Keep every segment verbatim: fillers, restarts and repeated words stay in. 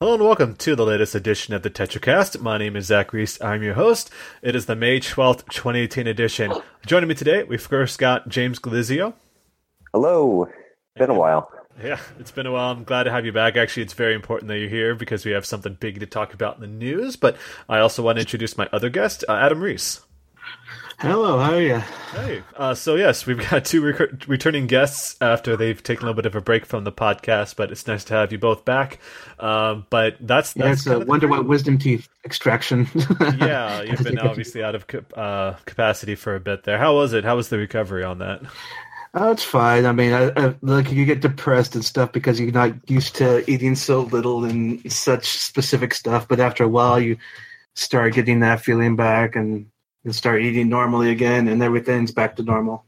Hello and welcome to the latest edition of the TetraCast. My name is Zach Reese. I'm your host. It is the May twelfth, twenty eighteen edition. Joining me today, we first got James Galizio. Hello. Been a while. Yeah, it's been a while. I'm glad to have you back. Actually, it's very important that you're here because we have something big to talk about in the news. But I also want to introduce my other guest, uh, Adam Reese. Hello, how are you? Hey. Uh, so, yes, we've got two rec- returning guests after they've taken a little bit of a break from the podcast, but it's nice to have you both back. Um, but that's... Yeah, that's it's a wonder what wisdom teeth extraction. Yeah, you've been obviously out of uh, capacity for a bit there. How was it? How was the recovery on that? Oh, it's fine. I mean, I, I, like you get depressed and stuff because you're not used to eating so little and such specific stuff, but after a while you start getting that feeling back and... and start eating normally again, and everything's back to normal.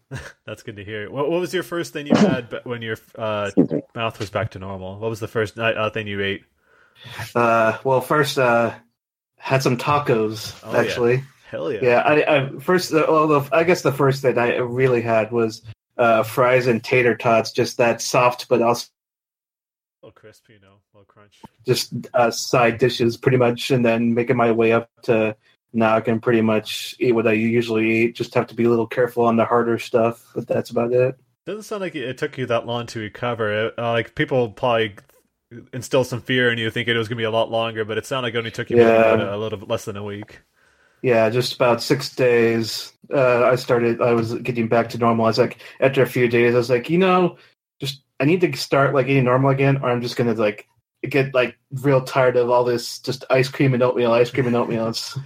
That's good to hear. What, what was your first thing you had when your uh, mouth was back to normal? What was the first uh, thing you ate? Uh, well, first, uh, had some tacos, oh, actually. Yeah. Hell yeah. Yeah, I, I first, although I guess the first thing I really had was uh, fries and tater tots, just that soft, but also a little crisp, you know, a little crunch. Just uh, side dishes, pretty much, and then making my way up to... Now I can pretty much eat what I usually eat. Just have to be a little careful on the harder stuff, but that's about it. Doesn't sound like it took you that long to recover. Uh, like people probably instill some fear in you, thinking it was going to be a lot longer, but it sounded like it only took you yeah. about a, a little bit less than a week. Yeah, just about six days. Uh, I started. I was getting back to normal. I was like, after a few days, I was like, you know, just I need to start like eating normal again, or I'm just going to like get like real tired of all this just ice cream and oatmeal, ice cream and oatmeal. It's,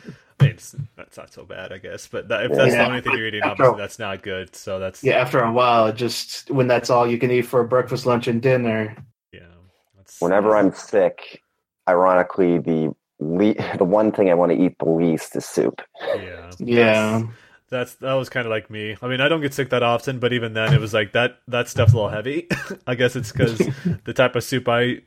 It's, that's not so bad, I guess. But that, if that's yeah. the only thing you're eating, obviously after, that's not good. So that's yeah. After a while, it just when that's all you can eat for breakfast, lunch, and dinner. Yeah. That's, Whenever that's... I'm sick, ironically, the le- the one thing I want to eat the least is soup. Yeah. Yeah. That's, that's that was kind of like me. I mean, I don't get sick that often, but even then, it was like that. That stuff's a little heavy. I guess it's because the type of soup I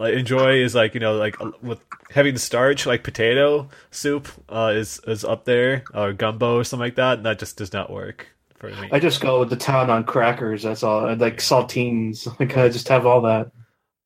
enjoy is like you know like with heavy starch, like potato soup uh, is is up there, or gumbo or something like that, and that just does not work for me. I just go to town on crackers. That's all. Like saltines. Like I just have all that.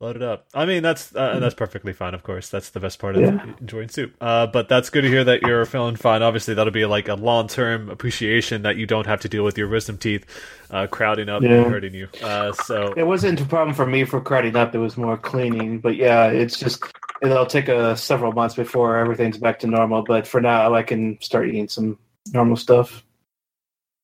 Load it up. I mean, that's uh, that's perfectly fine, of course. That's the best part of yeah. enjoying soup. Uh, but that's good to hear that you're feeling fine. Obviously, that'll be like a long-term appreciation that you don't have to deal with your wisdom teeth uh, crowding up yeah. and hurting you. Uh, so it wasn't a problem for me for crowding up. It was more cleaning. But yeah, it's just it'll take uh, several months before everything's back to normal. But for now, I can start eating some normal stuff.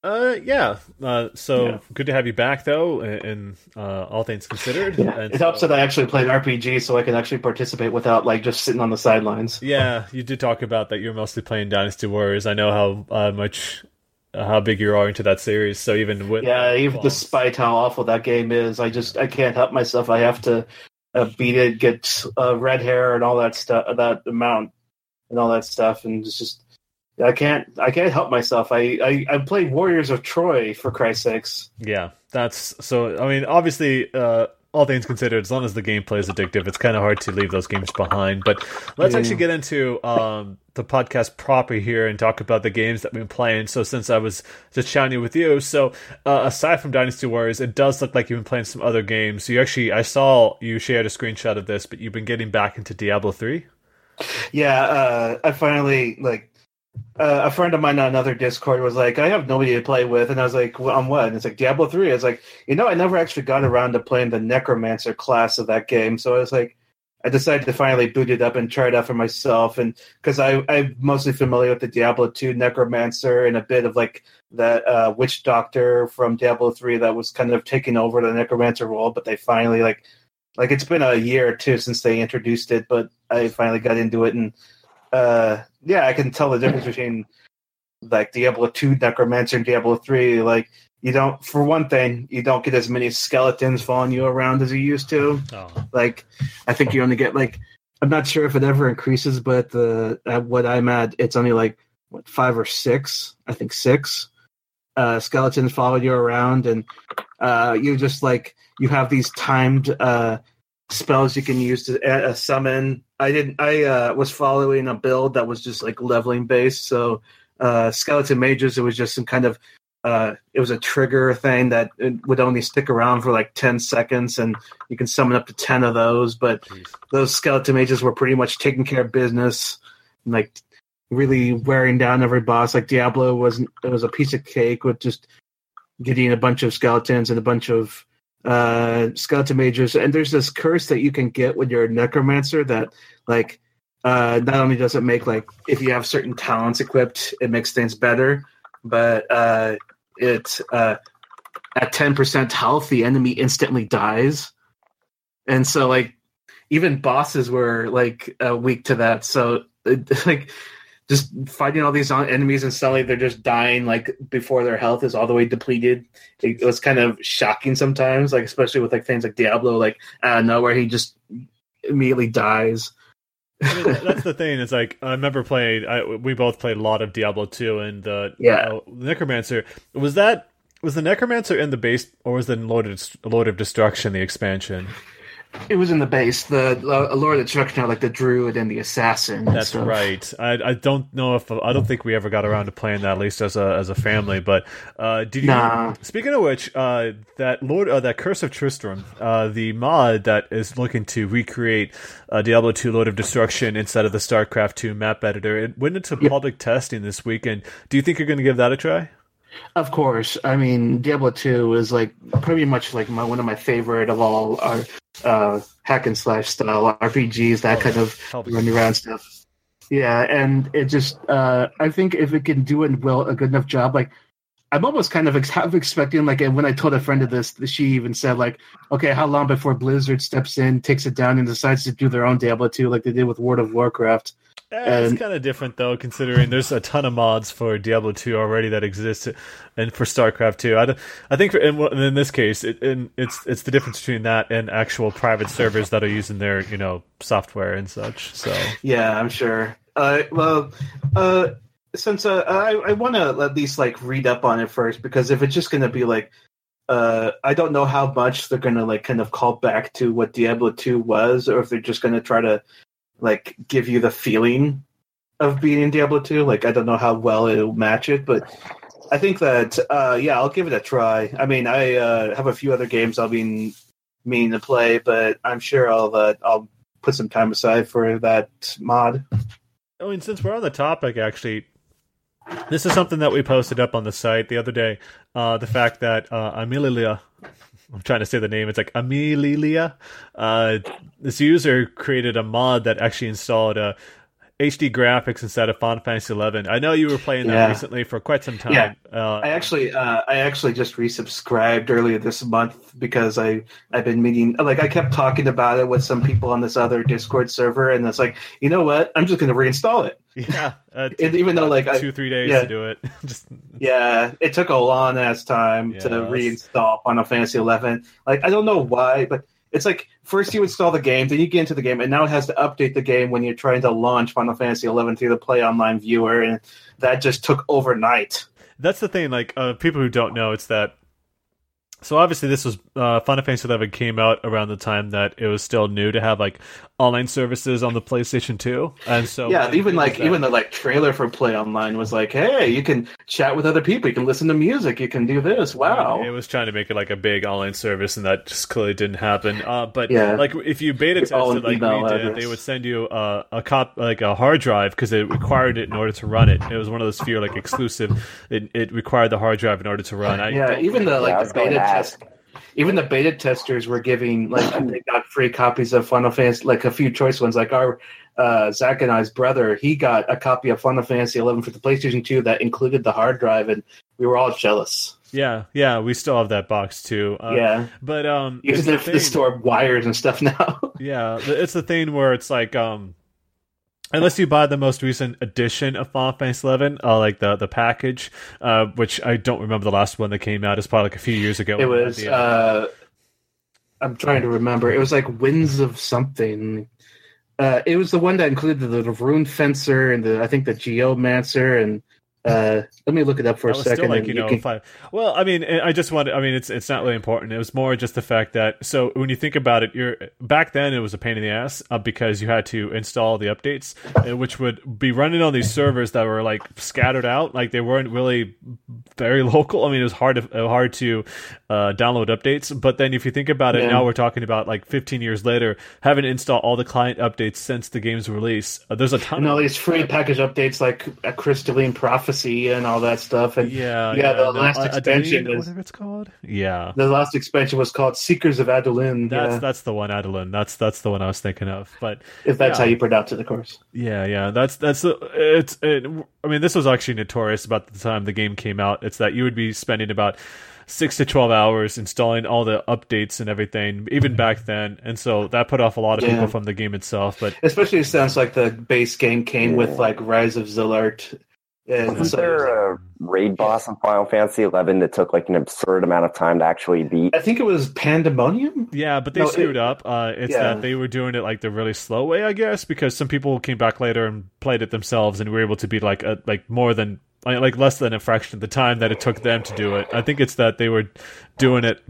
Uh yeah, uh, so yeah. good to have you back though, and uh, all things considered, yeah. and it helps so, that I actually played R P G, so I can actually participate without like just sitting on the sidelines. Yeah, you did talk about that. You're mostly playing Dynasty Warriors. I know how uh, much, uh, how big you are into that series. So even with yeah, even well, despite how awful that game is, I just I can't help myself. I have to uh, beat it, get uh, red hair and all that stuff, that amount and all that stuff, and it's just. I can't. I can't help myself. I, I, I played Warriors of Troy for Christ's sakes. Yeah, that's so. I mean, obviously, uh, all things considered, as long as the gameplay is addictive, it's kind of hard to leave those games behind. But let's yeah. actually get into um, the podcast proper here and talk about the games that we've been playing. So, since I was just chatting with you, so uh, aside from Dynasty Warriors, it does look like you've been playing some other games. You actually, I saw you shared a screenshot of this, but you've been getting back into Diablo three. Yeah, uh, I finally like. Uh, a friend of mine on another Discord was like, I have nobody to play with. And I was like, well, on what? And it's like, Diablo three. I was like, you know, I never actually got around to playing the Necromancer class of that game. So I was like, I decided to finally boot it up and try it out for myself. And because I'm mostly familiar with the Diablo two Necromancer and a bit of like that uh, Witch Doctor from Diablo three that was kind of taking over the Necromancer role. But they finally like, like it's been a year or two since they introduced it, but I finally got into it and, Uh, yeah, I can tell the difference between like Diablo two Necromancer and Diablo three. Like you don't, for one thing, you don't get as many skeletons following you around as you used to. Oh. Like I think you only get like I'm not sure if it ever increases, but the at what I'm at, it's only like what five or six. I think six uh, skeletons follow you around, and uh, you just like you have these timed. Uh, Spells you can use to uh, summon. I didn't. I uh, was following a build that was just like leveling based. So uh, skeleton mages. It was just some kind of uh, it was a trigger thing that it would only stick around for like ten seconds, and you can summon up to ten of those. But Jeez. Those skeleton mages were pretty much taking care of business, and like really wearing down every boss. Like Diablo was, it was a piece of cake with just getting a bunch of skeletons and a bunch of uh, skeleton mages. And there's this curse that you can get when you're a necromancer that like uh, not only does it make like if you have certain talents equipped, it makes things better, but uh, it uh, at ten percent health, the enemy instantly dies. And so like even bosses were like uh, weak to that. So it, like. Just fighting all these enemies and suddenly they're just dying like before their health is all the way depleted. It was kind of shocking sometimes, like especially with like things like Diablo, like out of nowhere he just immediately dies. I mean, that's the thing. It's like I remember playing. I, we both played a lot of Diablo two and the yeah. uh, Necromancer. Was that was the Necromancer in the base, or was the Lord of, Lord of Destruction the expansion? It was in the base. The uh, Lord of Destruction are like the druid and the assassin. That's stuff. Right. I I don't know if I don't think we ever got around to playing that, at least as a as a family. But uh, did you? Nah. Speaking of which, uh, that Lord uh, that Curse of Tristram, uh, the mod that is looking to recreate uh, Diablo two Lord of Destruction instead of the StarCraft two map editor, it went into yep. public testing this weekend. Do you think you're going to give that a try? Of course. I mean, Diablo two is like pretty much like my one of my favorite of all our uh, hack and slash style R P Gs, that oh, kind of running around stuff. Yeah, and it just uh, I think if it can do it well, a good enough job, like I'm almost kind of ex- half expecting like when I told a friend of this, she even said like, okay, how long before Blizzard steps in, takes it down, and decides to do their own Diablo two like they did with World of Warcraft? Eh, it's kind of different, though, considering there's a ton of mods for Diablo two already that exist, and for StarCraft two. I, I think for, in, in this case, it, in, it's it's the difference between that and actual private servers that are using their, you know, software and such. So yeah, I'm sure. Uh, well, uh, since uh, I, I want to at least like read up on it first, because if it's just going to be like, uh, I don't know how much they're going to like kind of call back to what Diablo two was, or if they're just going to try to like give you the feeling of being in Diablo two. Like, I don't know how well it'll match it, but I think that, uh, yeah, I'll give it a try. I mean, I uh, have a few other games I'll be meaning to play, but I'm sure I'll uh, I'll put some time aside for that mod. I mean, since we're on the topic, actually, this is something that we posted up on the site the other day. Uh, the fact that uh, Amelia... I'm trying to say the name. It's like Amelia. Uh, this user created a mod that actually installed uh, H D graphics instead of Final Fantasy Eleven. I know you were playing that yeah. recently for quite some time. Yeah. Uh, I actually, uh, I actually just resubscribed earlier this month because I I've been meeting like I kept talking about it with some people on this other Discord server, and it's like, you know what? I'm just going to reinstall it. Yeah, uh, t- even though like two I, three days yeah, to do it, just yeah, it took a long ass time yeah, to that's... reinstall Final Fantasy Eleven. Like I don't know why, but it's like first you install the game, then you get into the game, and now it has to update the game when you're trying to launch Final Fantasy Eleven through the Play Online viewer, and that just took overnight. That's the thing. Like uh, people who don't know, it's that. So obviously this was uh, Final Fantasy Eleven came out around the time that it was still new to have like online services on the PlayStation two, and so yeah, even like that. even the like trailer for Play Online was like, hey, you can chat with other people, you can listen to music, you can do this. Wow, it was trying to make it like a big online service, and that just clearly didn't happen. Uh, but yeah. like if you beta tested like we did, they would send you uh, a cop like a hard drive because it required it in order to run it. It was one of those few like exclusive. It, it required the hard drive in order to run. I, yeah, even the like yeah, the beta. Test. Even the beta testers were giving like they got free copies of Final Fantasy, like a few choice ones. Like our uh, Zach and I's brother, he got a copy of Final Fantasy Eleven for the PlayStation two that included the hard drive, and we were all jealous. Yeah, yeah, we still have that box too. Uh, yeah, but um, even if they store wires and stuff now. Yeah, it's the thing where it's like um. Unless you buy the most recent edition of Final Fantasy Eleven, uh, like the the package, uh, which I don't remember the last one that came out. It's probably like a few years ago. It was. Uh, I'm trying to remember. It was like Winds of something. Uh, it was the one that included the, the Rune Fencer and the I think the Geomancer and Uh, let me look it up for that a second. Still like, you know, you can... Well, I mean, I just wanted, I mean, it's it's not really important. It was more just the fact that, so when you think about it, you're back then it was a pain in the ass uh, because you had to install the updates, uh, which would be running on these servers that were like scattered out, like they weren't really very local. I mean, it was hard to, hard to uh, download updates. But then if you think about it, yeah. now we're talking about like fifteen years later, having to install all the client updates since the game's release. Uh, there's a ton and of all these free package updates like a Crystalline Prophecy and all that stuff, and yeah, yeah, yeah the last the, expansion, is, whatever it's called, yeah, the last expansion was called Seekers of Adolin. That's yeah. that's the one, Adolin. That's that's the one I was thinking of. But if that's yeah. how you pronounce it, of course. Yeah, yeah, that's that's it's. It, I mean, this was actually notorious about the time the game came out. It's that you would be spending about six to twelve hours installing all the updates and everything, even back then, and so that put off a lot of yeah. people from the game itself. But especially, it sounds like the base game came yeah. with like Rise of Zillard. Yeah, Wasn't so, there a raid boss in Final Fantasy Eleven that took like an absurd amount of time to actually beat? I think it was Pandemonium. Yeah, but they no, screwed it, up. Uh, it's yeah. that they were doing it like the really slow way, I guess, because some people came back later and played it themselves and were able to beat like a, like more than like less than a fraction of the time that it took them to do it. I think it's that they were doing it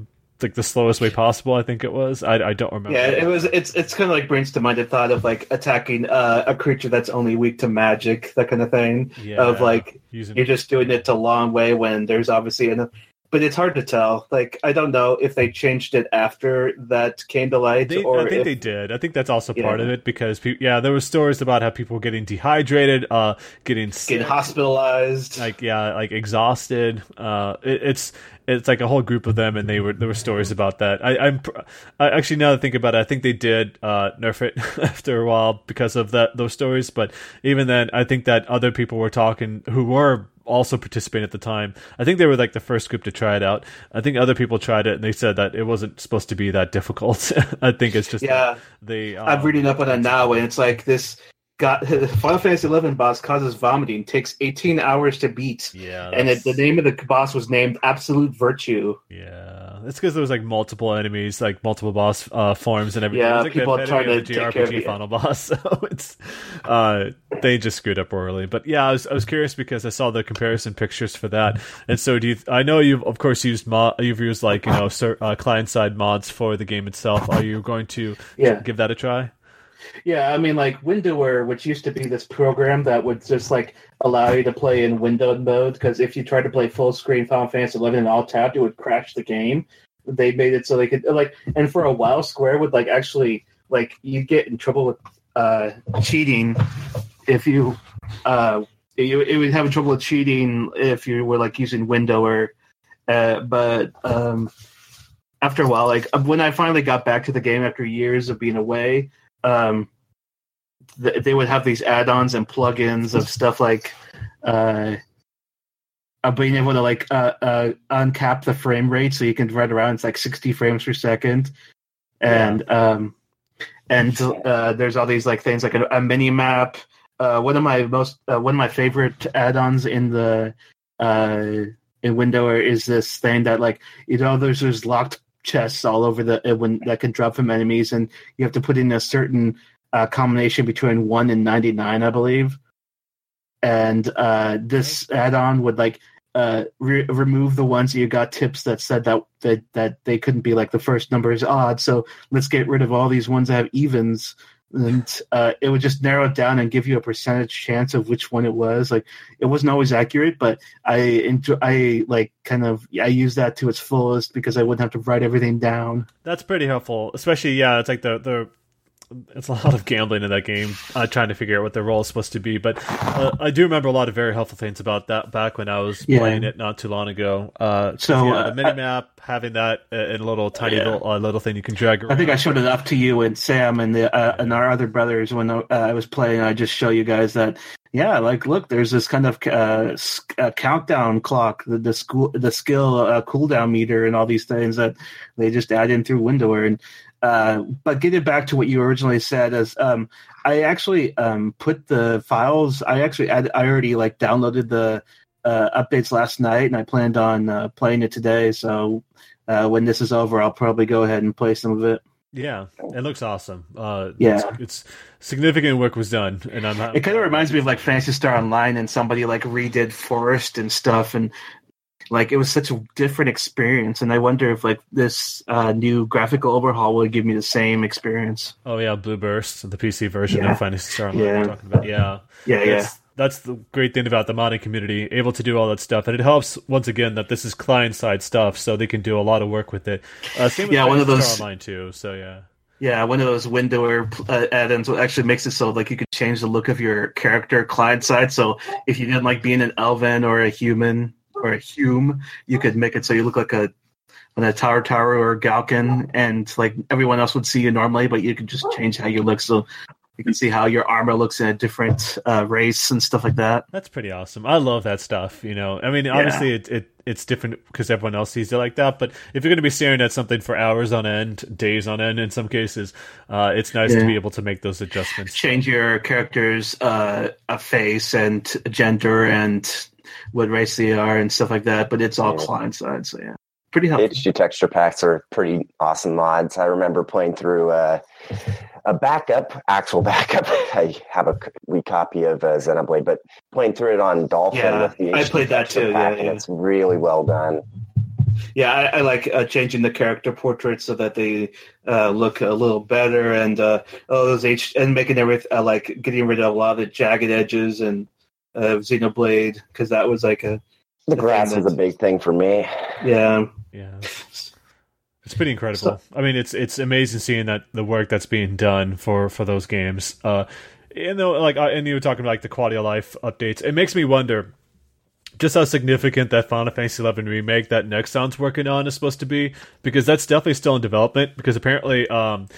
like the slowest way possible. I think it was. I, I don't remember. Yeah, it was. It's it's kind of like brings to mind the thought of like attacking uh, a creature that's only weak to magic, that kind of thing. Yeah, of like using, you're just doing it the long way when there's obviously enough. But it's hard to tell. Like I don't know if they changed it after that came to light. They, or I think if, they did. I think that's also part know. of it because pe- yeah, there were stories about how people were getting dehydrated, uh, getting sick, getting hospitalized, like yeah, like exhausted. Uh, it, it's it's like a whole group of them, and they were there were stories about that. I, I'm I actually now that I think about it, I think they did uh, nerf it after a while because of that those stories. But even then, I think that other people were talking who were. Also participating at the time. I think they were like the first group to try it out. I think other people tried it and they said that it wasn't supposed to be that difficult. I think it's just yeah. They, um, I'm reading up on it now and it's like this got Final Fantasy Eleven boss causes vomiting, takes eighteen hours to beat. Yeah, and it, the name of the boss was named Absolute Virtue. Yeah, that's because there was like multiple enemies, like multiple boss uh, forms and everything. Yeah, it was, like, people are trying to take G R P G care of final boss. So it's uh, they just screwed up royally. But yeah, I was I was curious because I saw the comparison pictures for that. And so do you? I know you've of course used mod, you've used like you know uh, client side mods for the game itself. Are you going to yeah. give that a try? Yeah, I mean, like, Windower, which used to be this program that would just, like, allow you to play in windowed mode, because if you tried to play full-screen Final Fantasy Eleven and all-tabbed, it would crash the game. They made it so they could, like, and for a while, Square would, like, actually, like, you'd get in trouble with uh, cheating if you, uh, you, it would have trouble with cheating if you were, like, using Windower, uh, but, um, after a while, like, when I finally got back to the game after years of being away, Um, th- they would have these add-ons and plugins of stuff like uh, uh, being able to like uh, uh, uncap the frame rate so you can run around. It's like sixty frames per second, and yeah. um, and uh, there's all these like things like a, a mini map. Uh, one of my most uh, one of my favorite add-ons in the uh, in Windower is this thing that like you know there's there's locked. chests all over the uh, when that can drop from enemies, and you have to put in a certain uh, combination between one and ninety-nine, I believe. And uh, this add-on would like uh, re- remove the ones that you got tips that said that, that that they couldn't be like the first number is odd. So let's get rid of all these ones that have evens, and uh, it would just narrow it down and give you a percentage chance of which one it was. Like it wasn't always accurate, but I enjoy, I like kind of I use that to its fullest because I wouldn't have to write everything down. That's pretty helpful, especially yeah. It's like the the it's a lot of gambling in that game, uh, trying to figure out what their role is supposed to be. But uh, I do remember a lot of very helpful things about that back when I was yeah. playing it not too long ago. Uh, so yeah, uh, the minimap, having that in a little tiny yeah. little, uh, little thing you can drag around. I think I showed it up to you and Sam and the uh, and our other brothers when uh, I was playing. I just show you guys that. Yeah, like look, there's this kind of uh, uh, countdown clock, the the, school, the skill uh, cooldown meter, and all these things that they just add in through Windower. And uh, but getting back to what you originally said, as um, I actually um, put the files. I actually I, I already like downloaded the uh, updates last night, and I planned on uh, playing it today. So uh, when this is over, I'll probably go ahead and play some of it. Yeah, it looks awesome. Uh, yeah, it's, it's significant work was done, and I'm not, it kind of reminds me of like Phantasy Star Online, and somebody like redid Forest and stuff, and like it was such a different experience. And I wonder if like this uh, new graphical overhaul would give me the same experience. Oh yeah, Blue Burst, the P C version yeah. of Phantasy Star Online. Yeah, we're talking about. yeah, yeah, yeah. It's, that's the great thing about the modding community, able to do all that stuff. And it helps, once again, that this is client-side stuff, so they can do a lot of work with it. Uh, same with yeah, one of those, Star Online, too, so yeah. Yeah, one of those Windower uh, add-ins actually makes it so like you could change the look of your character client-side, so if you didn't like being an elven or a human or a hume, you could make it so you look like a an Ataru or a Galkin, and like everyone else would see you normally, but you could just change how you look, so... You can see how your armor looks in a different uh, race and stuff like that. That's pretty awesome. I love that stuff. You know, I mean, obviously yeah. it, it it's different because everyone else sees it like that. But if you're going to be staring at something for hours on end, days on end, in some cases, uh, it's nice yeah. to be able to make those adjustments. Change your character's uh, a face and gender and what race they are and stuff like that. But it's all yeah. client side, so yeah. Pretty helpful. H G texture packs are pretty awesome mods. I remember playing through uh, a backup, actual backup. I have a wee copy of uh, Xenoblade, but playing through it on Dolphin. Yeah, with the I played that too. Yeah, yeah. And it's really well done. Yeah, I, I like uh, changing the character portraits so that they uh, look a little better, and uh, all those H and making everything uh, like getting rid of a lot of the jagged edges and uh, Xenoblade, because that was like a. The grass is a big thing for me. Yeah. Yeah. It's pretty incredible. So, I mean, it's it's amazing seeing that the work that's being done for, for those games. Uh, and though, like, and you were talking about like the quality of life updates. It makes me wonder just how significant that Final Fantasy Eleven remake that Nexon's working on is supposed to be, because that's definitely still in development. Because apparently, um,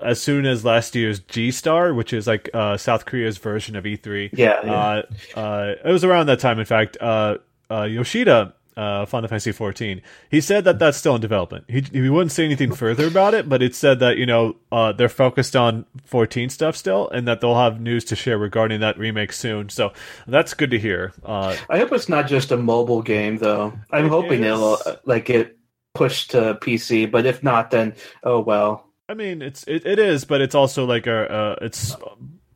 as soon as last year's G-Star, which is like uh, South Korea's version of E three, yeah, yeah. Uh, uh, it was around that time, in fact. Uh, Uh, Yoshida, uh, Final Fantasy fourteen, he said that that's still in development. He he wouldn't say anything further about it, but it said that, you know, uh, they're focused on fourteen stuff still, and that they'll have news to share regarding that remake soon. So that's good to hear. Uh, I hope it's not just a mobile game, though. I'm it hoping is... it'll like get pushed to P C, but if not, then oh well. I mean, it's it, it is, but it's also like a uh, it's.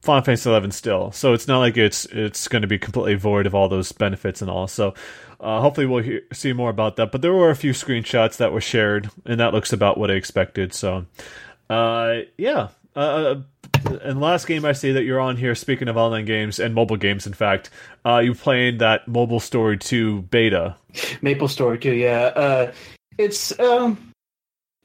Final Fantasy Eleven still, so it's not like it's it's going to be completely void of all those benefits and all. So uh, hopefully we'll hear, see more about that. But there were a few screenshots that were shared, and that looks about what I expected. So uh, yeah. Uh, and last game I see that you're on here, speaking of online games and mobile games, in fact, uh, you playing that MapleStory two beta. MapleStory two, yeah. Uh, it's... Um...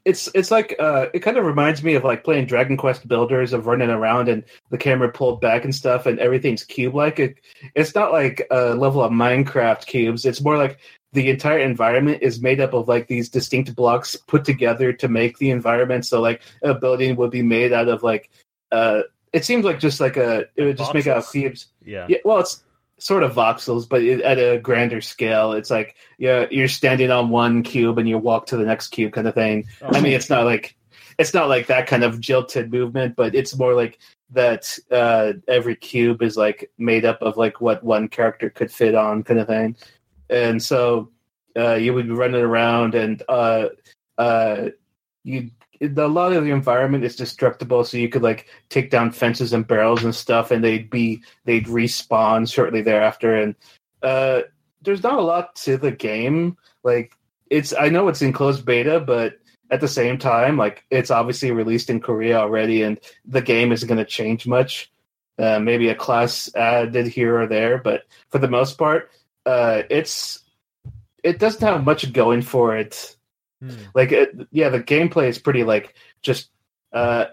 It's it's like uh, it kind of reminds me of like playing Dragon Quest Builders, of running around and the camera pulled back and stuff, and everything's cube like. It, it's not like a level of Minecraft cubes. It's more like the entire environment is made up of like these distinct blocks put together to make the environment. So like a building would be made out of like uh, it seems like just like a it would just voxels. Make out of cubes. Yeah. yeah. Well, it's sort of voxels, but it, at a grander scale. It's like yeah, you're standing on one cube and you walk to the next cube kind of thing. Oh. I mean, it's not like it's not like that kind of jilted movement, but it's more like that uh, every cube is like made up of like what one character could fit on kind of thing. And so uh, you would be running around, and uh, uh, you a lot of the environment is destructible, so you could like take down fences and barrels and stuff, and they'd be they'd respawn shortly thereafter. And uh, there's not a lot to the game. Like it's I know it's in closed beta, but at the same time, like it's obviously released in Korea already, and the game isn't going to change much. Uh, maybe a class added here or there, but for the most part, uh, it's it doesn't have much going for it. Like, it, yeah, the gameplay is pretty, like, just... Uh,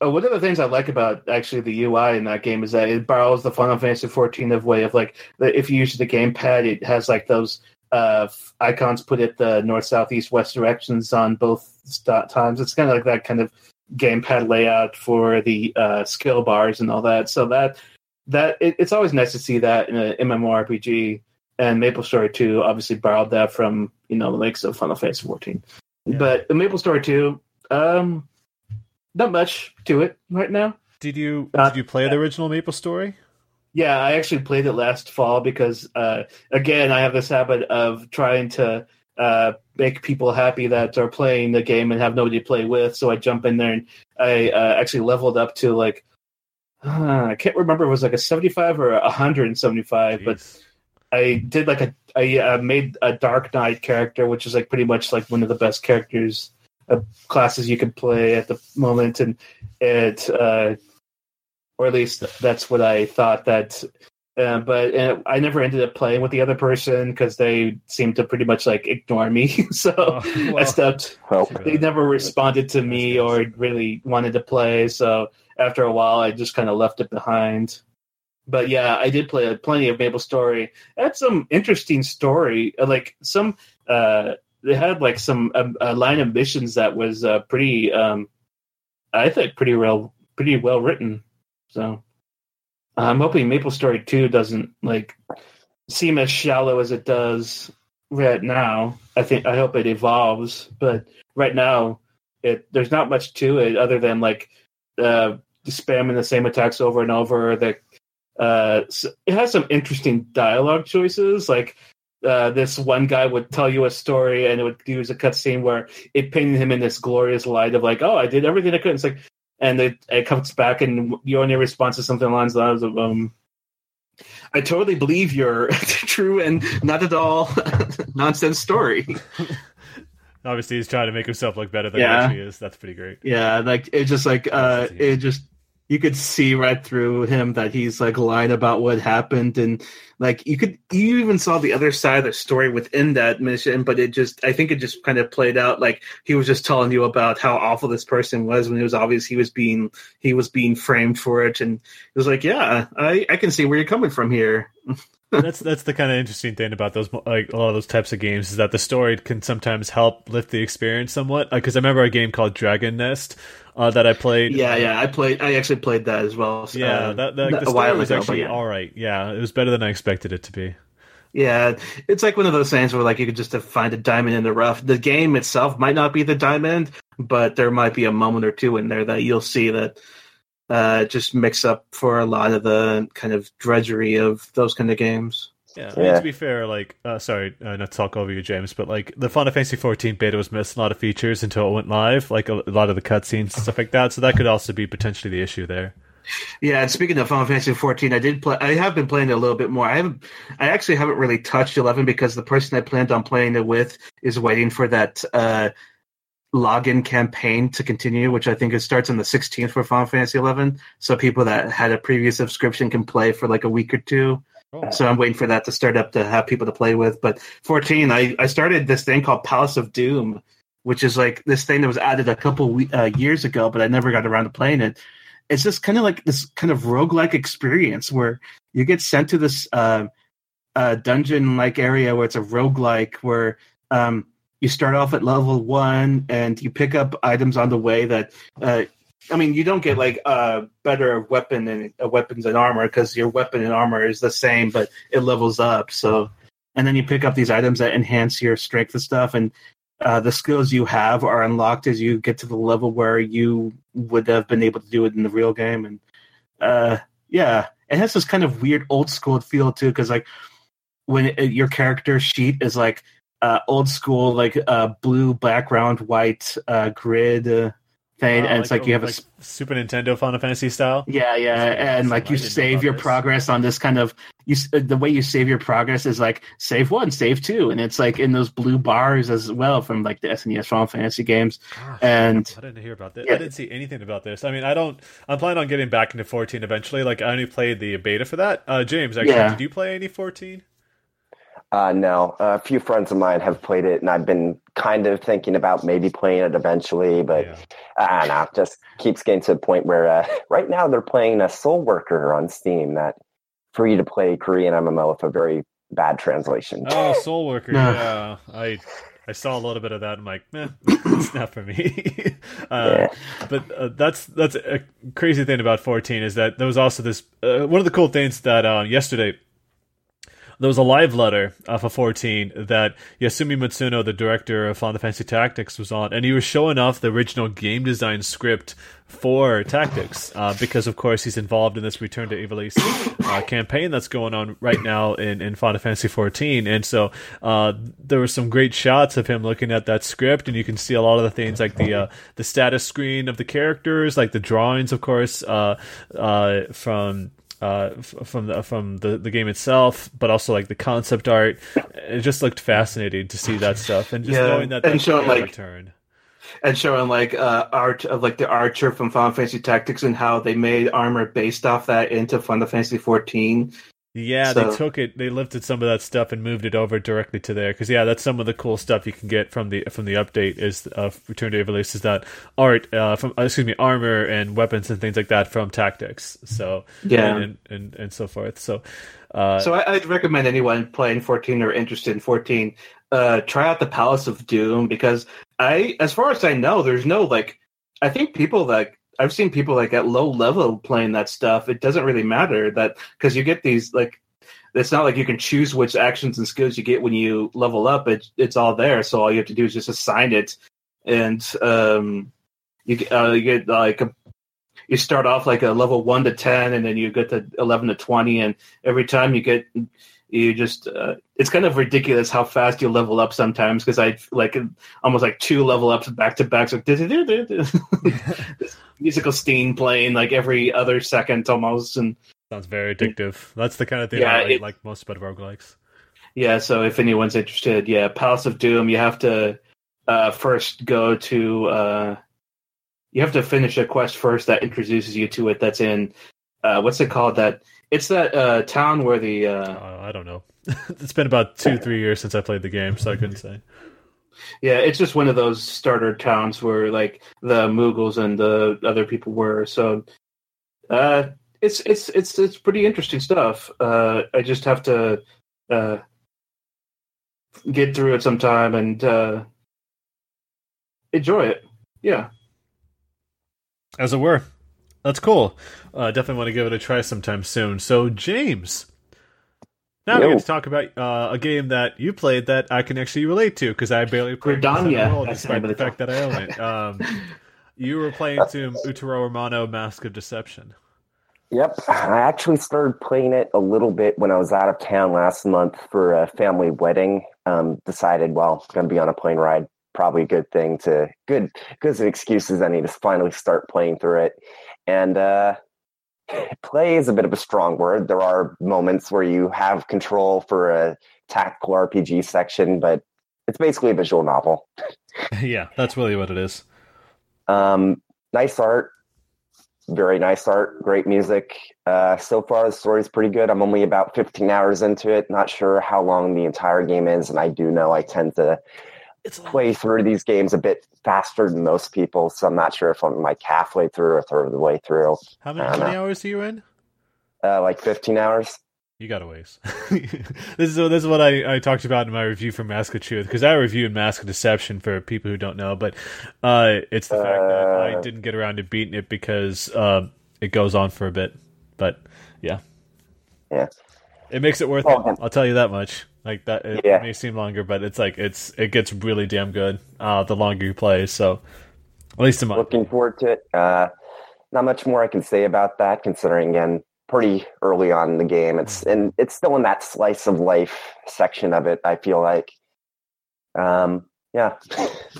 oh, one of the things I like about, actually, the U I in that game is that it borrows the Final Fantasy fourteen of way of, like, the, if you use the gamepad, it has, like, those uh, icons put at the north, south, east, west directions on both st- times. It's kind of like that kind of gamepad layout for the uh, skill bars and all that. So that that it, it's always nice to see that in an MMORPG. And MapleStory two obviously borrowed that from, you know, the likes of Final Fantasy fourteen. Yeah. But MapleStory two, um, not much to it right now. Did you uh, did you play yeah. the original MapleStory? Yeah, I actually played it last fall because, uh, again, I have this habit of trying to uh, make people happy that are playing the game and have nobody to play with. So I jump in there and I uh, actually leveled up to like, uh, I can't remember if it was like a seventy-five or a one hundred seventy-five, Jeez. But I did like a, I uh, made a Dark Knight character, which is like pretty much like one of the best characters uh, classes you can play at the moment. And it, uh, or at least that's what I thought that, Uh, but uh, I never ended up playing with the other person because they seemed to pretty much like ignore me. so oh, well, I stopped. Well, they never responded to me or really wanted to play. So after a while, I just kind of left it behind. But yeah, I did play plenty of MapleStory. It had some interesting story. Like some, uh, they had like some um, a line of missions that was uh, pretty, um, I think, pretty well, pretty well written. So. I'm hoping MapleStory two doesn't like seem as shallow as it does right now. I think I hope it evolves, but right now it there's not much to it other than like uh, spamming the same attacks over and over. That uh, it has some interesting dialogue choices. Like uh, this one guy would tell you a story, and it would use a cutscene where it painted him in this glorious light of like, "Oh, I did everything I could." It's like. And it, it comes back, and your only response is something along the lines of, um, I totally believe your true and not at all nonsense story. Obviously, he's trying to make himself look better than yeah. he actually is. That's pretty great. Yeah, like, it just, like, uh, it just, you could see right through him that he's, like, lying about what happened. And, like, you could, you even saw the other side of the story within that mission, but it just, I think it just kind of played out. Like, he was just telling you about how awful this person was when it was obvious he was being, he was being framed for it. And it was like, yeah, I, I can see where you're coming from here. that's that's the kind of interesting thing about those, like a lot of those types of games, is that the story can sometimes help lift the experience somewhat. Because uh, I remember a game called Dragon Nest uh, that I played. Yeah, yeah, I played. I actually played that as well. So, yeah, that, that like, the story was ago, actually yeah. all right. Yeah, it was better than I expected it to be. Yeah, it's like one of those things where like you could just find a diamond in the rough. The game itself might not be the diamond, but there might be a moment or two in there that you'll see that. Uh, just mix up for a lot of the kind of drudgery of those kind of games. Yeah, yeah. I mean, to be fair, like, uh, sorry, uh, not to talk over you, James, but like the Final Fantasy fourteen beta was missing a lot of features until it went live, like a, a lot of the cutscenes and stuff like that. So that could also be potentially the issue there. Yeah, and speaking of Final Fantasy fourteen, I did play. I have been playing it a little bit more. I haven't. I actually haven't really touched eleven because the person I planned on playing it with is waiting for that. Uh, login campaign to continue, which I think it starts on the sixteenth for Final Fantasy Eleven. So people that had a previous subscription can play for like a week or two. Oh. So I'm waiting for that to start up to have people to play with. But fourteen, I, I started this thing called Palace of Doom, which is like this thing that was added a couple uh, years ago, but I never got around to playing it. It's just kind of like this kind of roguelike experience where you get sent to this uh, uh, dungeon-like area where it's a roguelike where... Um, You start off at level one, and you pick up items on the way that, uh, I mean, you don't get, like, uh, better weapon and uh, weapons and armor, because your weapon and armor is the same, but it levels up. So, and then you pick up these items that enhance your strength and stuff, and uh, the skills you have are unlocked as you get to the level where you would have been able to do it in the real game. And, uh, yeah, it has this kind of weird old-school feel, too, because, like, when it, your character sheet is, like, Uh, old school, like uh, blue background, white uh, grid uh, thing, wow, and it's like, like you have like a sp- Super Nintendo Final Fantasy style. Yeah, yeah, like, and like you save your progress on this kind of. You the way you save your progress is like save one, save two, and it's like in those blue bars as well from like the S N E S Final Fantasy games. Gosh, and I didn't hear about this. Yeah. I didn't see anything about this. I mean, I don't. I'm planning on getting back into fourteen eventually. Like I only played the beta for that. Uh, James, actually, yeah. Did you play any fourteen? Uh, no, uh, a few friends of mine have played it, and I've been kind of thinking about maybe playing it eventually, but yeah. I don't know, it just keeps getting to the point where uh, right now they're playing a Soul Worker on Steam, that free-to-play Korean M M O with a very bad translation. Oh, Soul Worker, yeah. I I saw a little bit of that, and I'm like, eh, it's not for me. uh, yeah. But uh, that's that's a crazy thing about fourteen is that there was also this, uh, one of the cool things that uh, yesterday, there was a live letter uh, for fourteen that Yasumi Mitsuno, the director of Final Fantasy Tactics, was on, and he was showing off the original game design script for Tactics, uh, because of course he's involved in this Return to Ivalice uh, campaign that's going on right now in, in Final Fantasy fourteen, and so uh, there were some great shots of him looking at that script, and you can see a lot of the things like the uh, the status screen of the characters, like the drawings, of course, uh, uh, from uh, from the, from the, the game itself, but also like the concept art. It just looked fascinating to see that stuff, and just yeah. knowing that that's showing, like, Return. And showing like uh, art of like the archer from Final Fantasy Tactics and how they made armor based off that into Final Fantasy fourteen. Yeah, so they took it, they lifted some of that stuff and moved it over directly to there. Because yeah, that's some of the cool stuff you can get from the from the update is uh, Return to Ivalice is that art uh, from excuse me armor and weapons and things like that from Tactics. So yeah, and and, and so forth. So uh, so I, I'd recommend anyone playing fourteen or interested in fourteen uh, try out the Palace of Doom, because I, as far as I know, there's no, like, I think people like, I've seen people like at low level playing that stuff. It doesn't really matter that, because you get these, like, it's not like you can choose which actions and skills you get when you level up. It, it's all there. So all you have to do is just assign it. And um, you, uh, you get like, a, you start off like a level one to ten, and then you get to eleven to twenty. And every time you get, you just uh, it's kind of ridiculous how fast you level up sometimes, because I like almost like two level ups back to back, so musical steam playing like every other second almost, and sounds very addictive. That's the kind of thing yeah, I like, it, like most about roguelikes. Yeah, so if anyone's interested, yeah, Palace of Doom, you have to uh, first go to uh, you have to finish a quest first that introduces you to it. That's in uh, what's it called that. It's that uh, town where the Uh... Uh, I don't know. It's been about two, three years since I played the game, so I couldn't say. Yeah, it's just one of those starter towns where, like, the Mughals and the other people were. So, uh, it's it's it's it's pretty interesting stuff. Uh, I just have to uh, get through it sometime and uh, enjoy it. Yeah, as it were. That's cool. Uh, definitely want to give it a try sometime soon. So, James, now Yo. we get to talk about uh, a game that you played that I can actually relate to, because I barely played it at all, despite the fact that I own it. Um, you were playing to Utau Romano, Mask of Deception. Yep. I actually started playing it a little bit when I was out of town last month for a family wedding. Um, decided, well, it's going to be on a plane ride. Probably a good thing to, good, because of excuses. I need to finally start playing through it. And uh, play is a bit of a strong word. There are moments where you have control for a tactical R P G section, but it's basically a visual novel. Yeah, that's really what it is. Um, nice art. Very nice art. Great music. Uh, so far, the story's pretty good. I'm only about fifteen hours into it. Not sure how long the entire game is, and I do know I tend to It's play through these games a bit faster than most people, so I'm not sure if I'm like halfway through or third of the way through. How many, how many hours are you in? Uh, like fifteen hours. You got a ways. This is this is what I, I talked about in my review for Mask of Truth, because I reviewed Mask of Deception for people who don't know, but uh, it's the uh, fact that I didn't get around to beating it because um, it goes on for a bit. But yeah, yeah, it makes it worth oh, it. Man. I'll tell you that much. Like that, it yeah. may seem longer, but it's like it's it gets really damn good uh, the longer you play. So, at least in my looking forward to it. Uh, not much more I can say about that, considering again, pretty early on in the game. It's and it's still in that slice of life section of it. I feel like, um, yeah,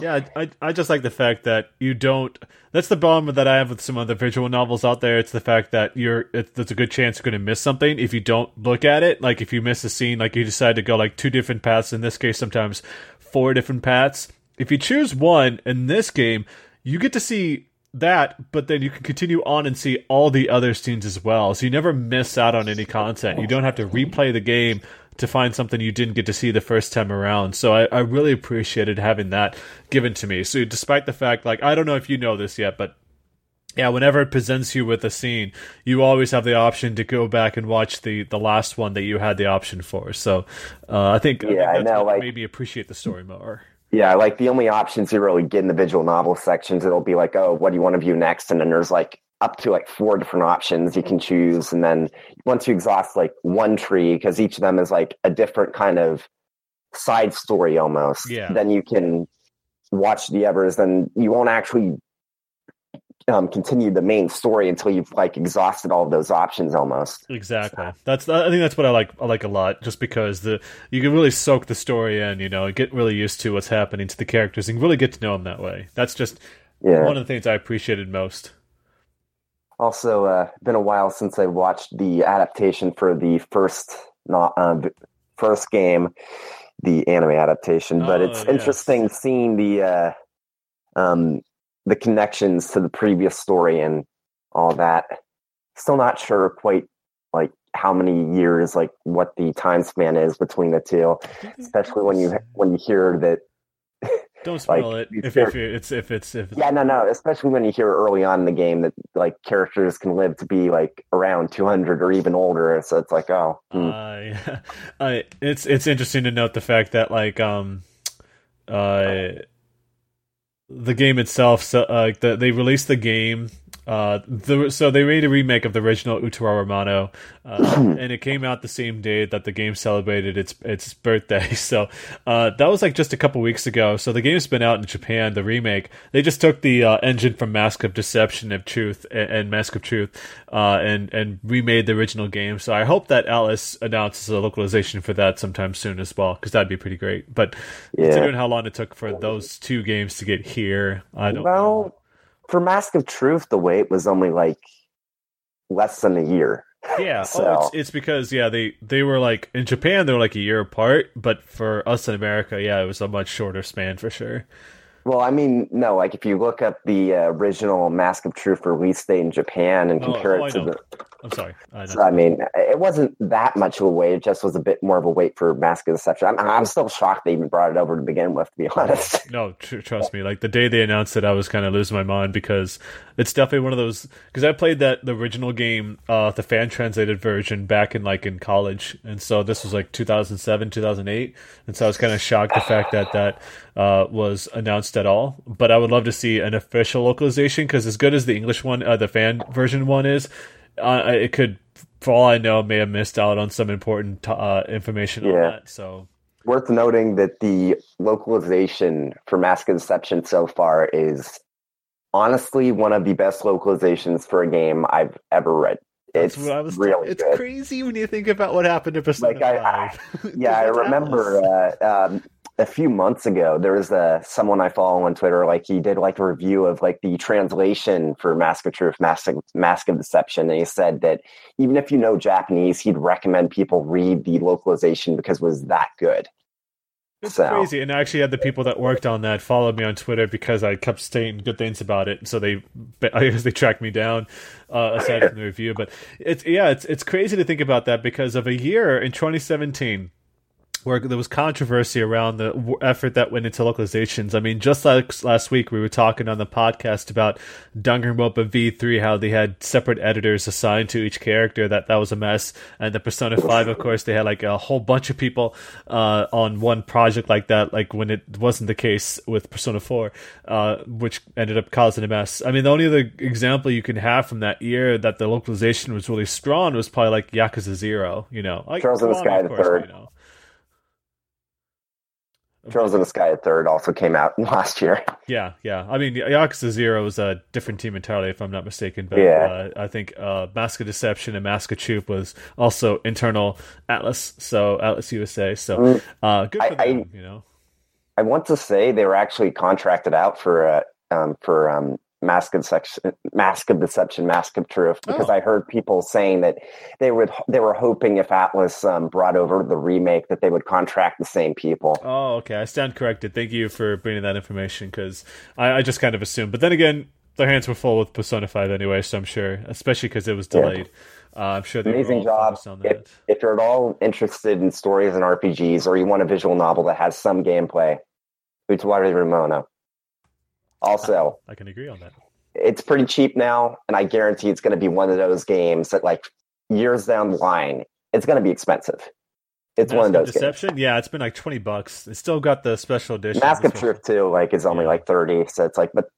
yeah. I I just like the fact that you don't. That's the problem that I have with some other visual novels out there. It's the fact that you're, it, there's a good chance you're going to miss something if you don't look at it. Like if you miss a scene, like you decide to go like two different paths. In this case, sometimes four different paths. If you choose one in this game, you get to see that, but then you can continue on and see all the other scenes as well. So you never miss out on any content. You don't have to replay the game to find something you didn't get to see the first time around. So I, I really appreciated having that given to me. So despite the fact, like, I don't know if you know this yet, but yeah, whenever it presents you with a scene, you always have the option to go back and watch the, the last one that you had the option for. So uh, I think, yeah, I think that's I know, like, made me appreciate the story more. Yeah, like the only options you really get in the visual novel sections, it'll be like, oh, what do you want to view next? And then there's like up to like four different options you can choose. And then once you exhaust like one tree, because each of them is like a different kind of side story almost, yeah. then you can watch the others. Then you won't actually um, continue the main story until you've like exhausted all of those options almost. Exactly. So. That's, I think that's what I like, I like a lot, just because the, you can really soak the story in, you know, get really used to what's happening to the characters and really get to know them that way. That's just yeah. one of the things I appreciated most. Also, uh, been a while since I watched the adaptation for the first not uh, first game, the anime adaptation. But oh, it's yes. interesting seeing the uh, um, the connections to the previous story and all that. Still not sure quite like how many years, like what the time span is between the two, especially when you when you hear that. Don't spoil like, it. If, if it's if it's if it's, yeah, no, no. Especially when you hear early on in the game that like characters can live to be like around two hundred or even older. So it's like, oh, mm. uh, yeah. uh, it's it's interesting to note the fact that like um, uh, the game itself. Uh, the, they released the game. Uh, the, so they made a remake of the original Utau Romano, uh, and it came out the same day that the game celebrated its its birthday. So uh, that was like just a couple weeks ago. So the game's been out in Japan. The remake, they just took the uh, engine from Mask of Deception of Truth and, and Mask of Truth, uh, and and remade the original game. So I hope that Alice announces a localization for that sometime soon as well, because that'd be pretty great. But yeah. considering how long it took for those two games to get here, I don't well, know. For Mask of Truth, the wait was only like less than a year. Yeah, so oh, it's, it's because yeah they, they were like in Japan they were like a year apart, but for us in America, yeah, it was a much shorter span for sure. Well, I mean, no, like if you look up the uh, original Mask of Truth release date in Japan and compare oh, oh, it to the, I'm sorry, I, so, I mean, it wasn't that much of a wait. It just was a bit more of a wait for Mask of Deception. I'm, I'm still shocked they even brought it over to begin with, to be honest. No, tr- trust me. Like the day they announced it, I was kind of losing my mind because it's definitely one of those. Because I played that the original game, uh, the fan translated version, back in like in college, and so this was like two thousand seven, two thousand eight, and so I was kind of shocked the fact that that uh, was announced at all. But I would love to see an official localization, because as good as the English one, uh, the fan version one is. Uh, it could, for all I know, may have missed out on some important uh, information yeah. on that. So, worth noting that the localization for Mask of Deception so far is honestly one of the best localizations for a game I've ever read. It's what I was really it's good. Crazy when you think about what happened to Persona like I, five. I, yeah, I remember uh, um, a few months ago there was a, someone I follow on Twitter. Like he did like a review of like the translation for Mask of Truth, Mask, Mask of Deception, and he said that even if you know Japanese, he'd recommend people read the localization because it was that good. It's so. Crazy, and I actually had the people that worked on that followed me on Twitter because I kept saying good things about it, and so they I guess they tracked me down uh, aside from the review. But it's yeah, it's it's crazy to think about that because of a year in twenty seventeen where there was controversy around the effort that went into localizations. I mean, just like last week, we were talking on the podcast about Danganronpa V three, how they had separate editors assigned to each character. That that was a mess. And the Persona five, of course, they had like a whole bunch of people uh, on one project like that, like when it wasn't the case with Persona four, uh, which ended up causing a mess. I mean, the only other example you can have from that year that the localization was really strong was probably like Yakuza Zero, you know. Like, Charles in the Sky the Third. Trolls in the Sky at Third also came out last year. Yeah, yeah. I mean, Yakuza Zero was a different team entirely, if I'm not mistaken. But yeah. uh, I think uh, Mask of Deception and Mask of Truth was also internal Atlas, so Atlas U S A. So uh, good for I, them, I, you know. I want to say they were actually contracted out for uh, um, for um, Mask of Deception, Mask of Deception, Mask of Truth, because oh. I heard people saying that they would they were hoping if Atlas um, brought over the remake that they would contract the same people. Oh, okay, I stand corrected. Thank you for bringing that information, because I, I just kind of assumed. But then again, their hands were full with Persona five anyway, so I'm sure, especially because it was delayed. Yeah. Uh, I'm sure they amazing were all job. On that. If, if you're at all interested in stories and R P Gs, or you want a visual novel that has some gameplay, Utau Romano. Also, I can agree on that. It's pretty cheap now, and I guarantee it's going to be one of those games that, like, years down the line, it's going to be expensive. It's Mask one of those. Deception, games. Yeah, it's been like twenty bucks. It's still got the special edition. Mask of Truth too, like, is only yeah. like thirty, so it's like, but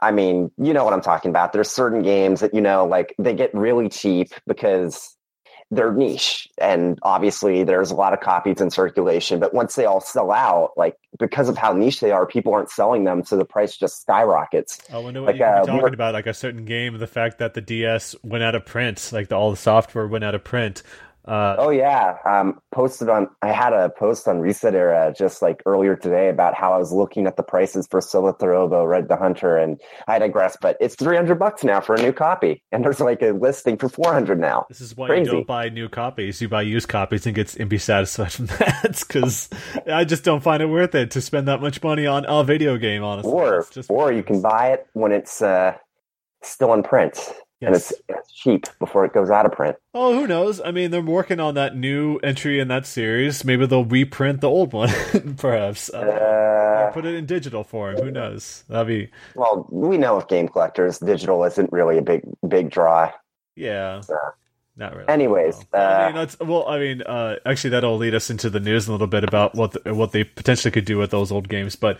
I mean, you know what I'm talking about. There's certain games that, you know, like they get really cheap because they're niche. And obviously there's a lot of copies in circulation, but once they all sell out, like because of how niche they are, people aren't selling them. So the price just skyrockets. I wonder what like, you're uh, talking about, like a certain game, the fact that the D S went out of print, like the, all the software went out of print. Uh, oh yeah. Um, posted on, I had a post on Reset Era just like earlier today about how I was looking at the prices for Scylla Therivo, Red the Hunter, and I digress, but it's three hundred bucks now for a new copy. And there's like a listing for four hundred now. This is why Crazy. You don't buy new copies. You buy used copies and get, and be satisfied from that. Cause I just don't find it worth it to spend that much money on a video game, honestly. Or, just or you can buy it when it's, uh, still in print. Yes. And it's, it's cheap before it goes out of print. Oh, who knows? I mean, they're working on that new entry in that series. Maybe they'll reprint the old one, perhaps. Uh, uh, or put it in digital form. Who knows? That'd be... Well, we know with game collectors, digital isn't really a big, big draw. Yeah. So. Not really. Anyways, no. uh, I mean, that's, well, I mean, uh, actually, that'll lead us into the news in a little bit about what the, what they potentially could do with those old games, but.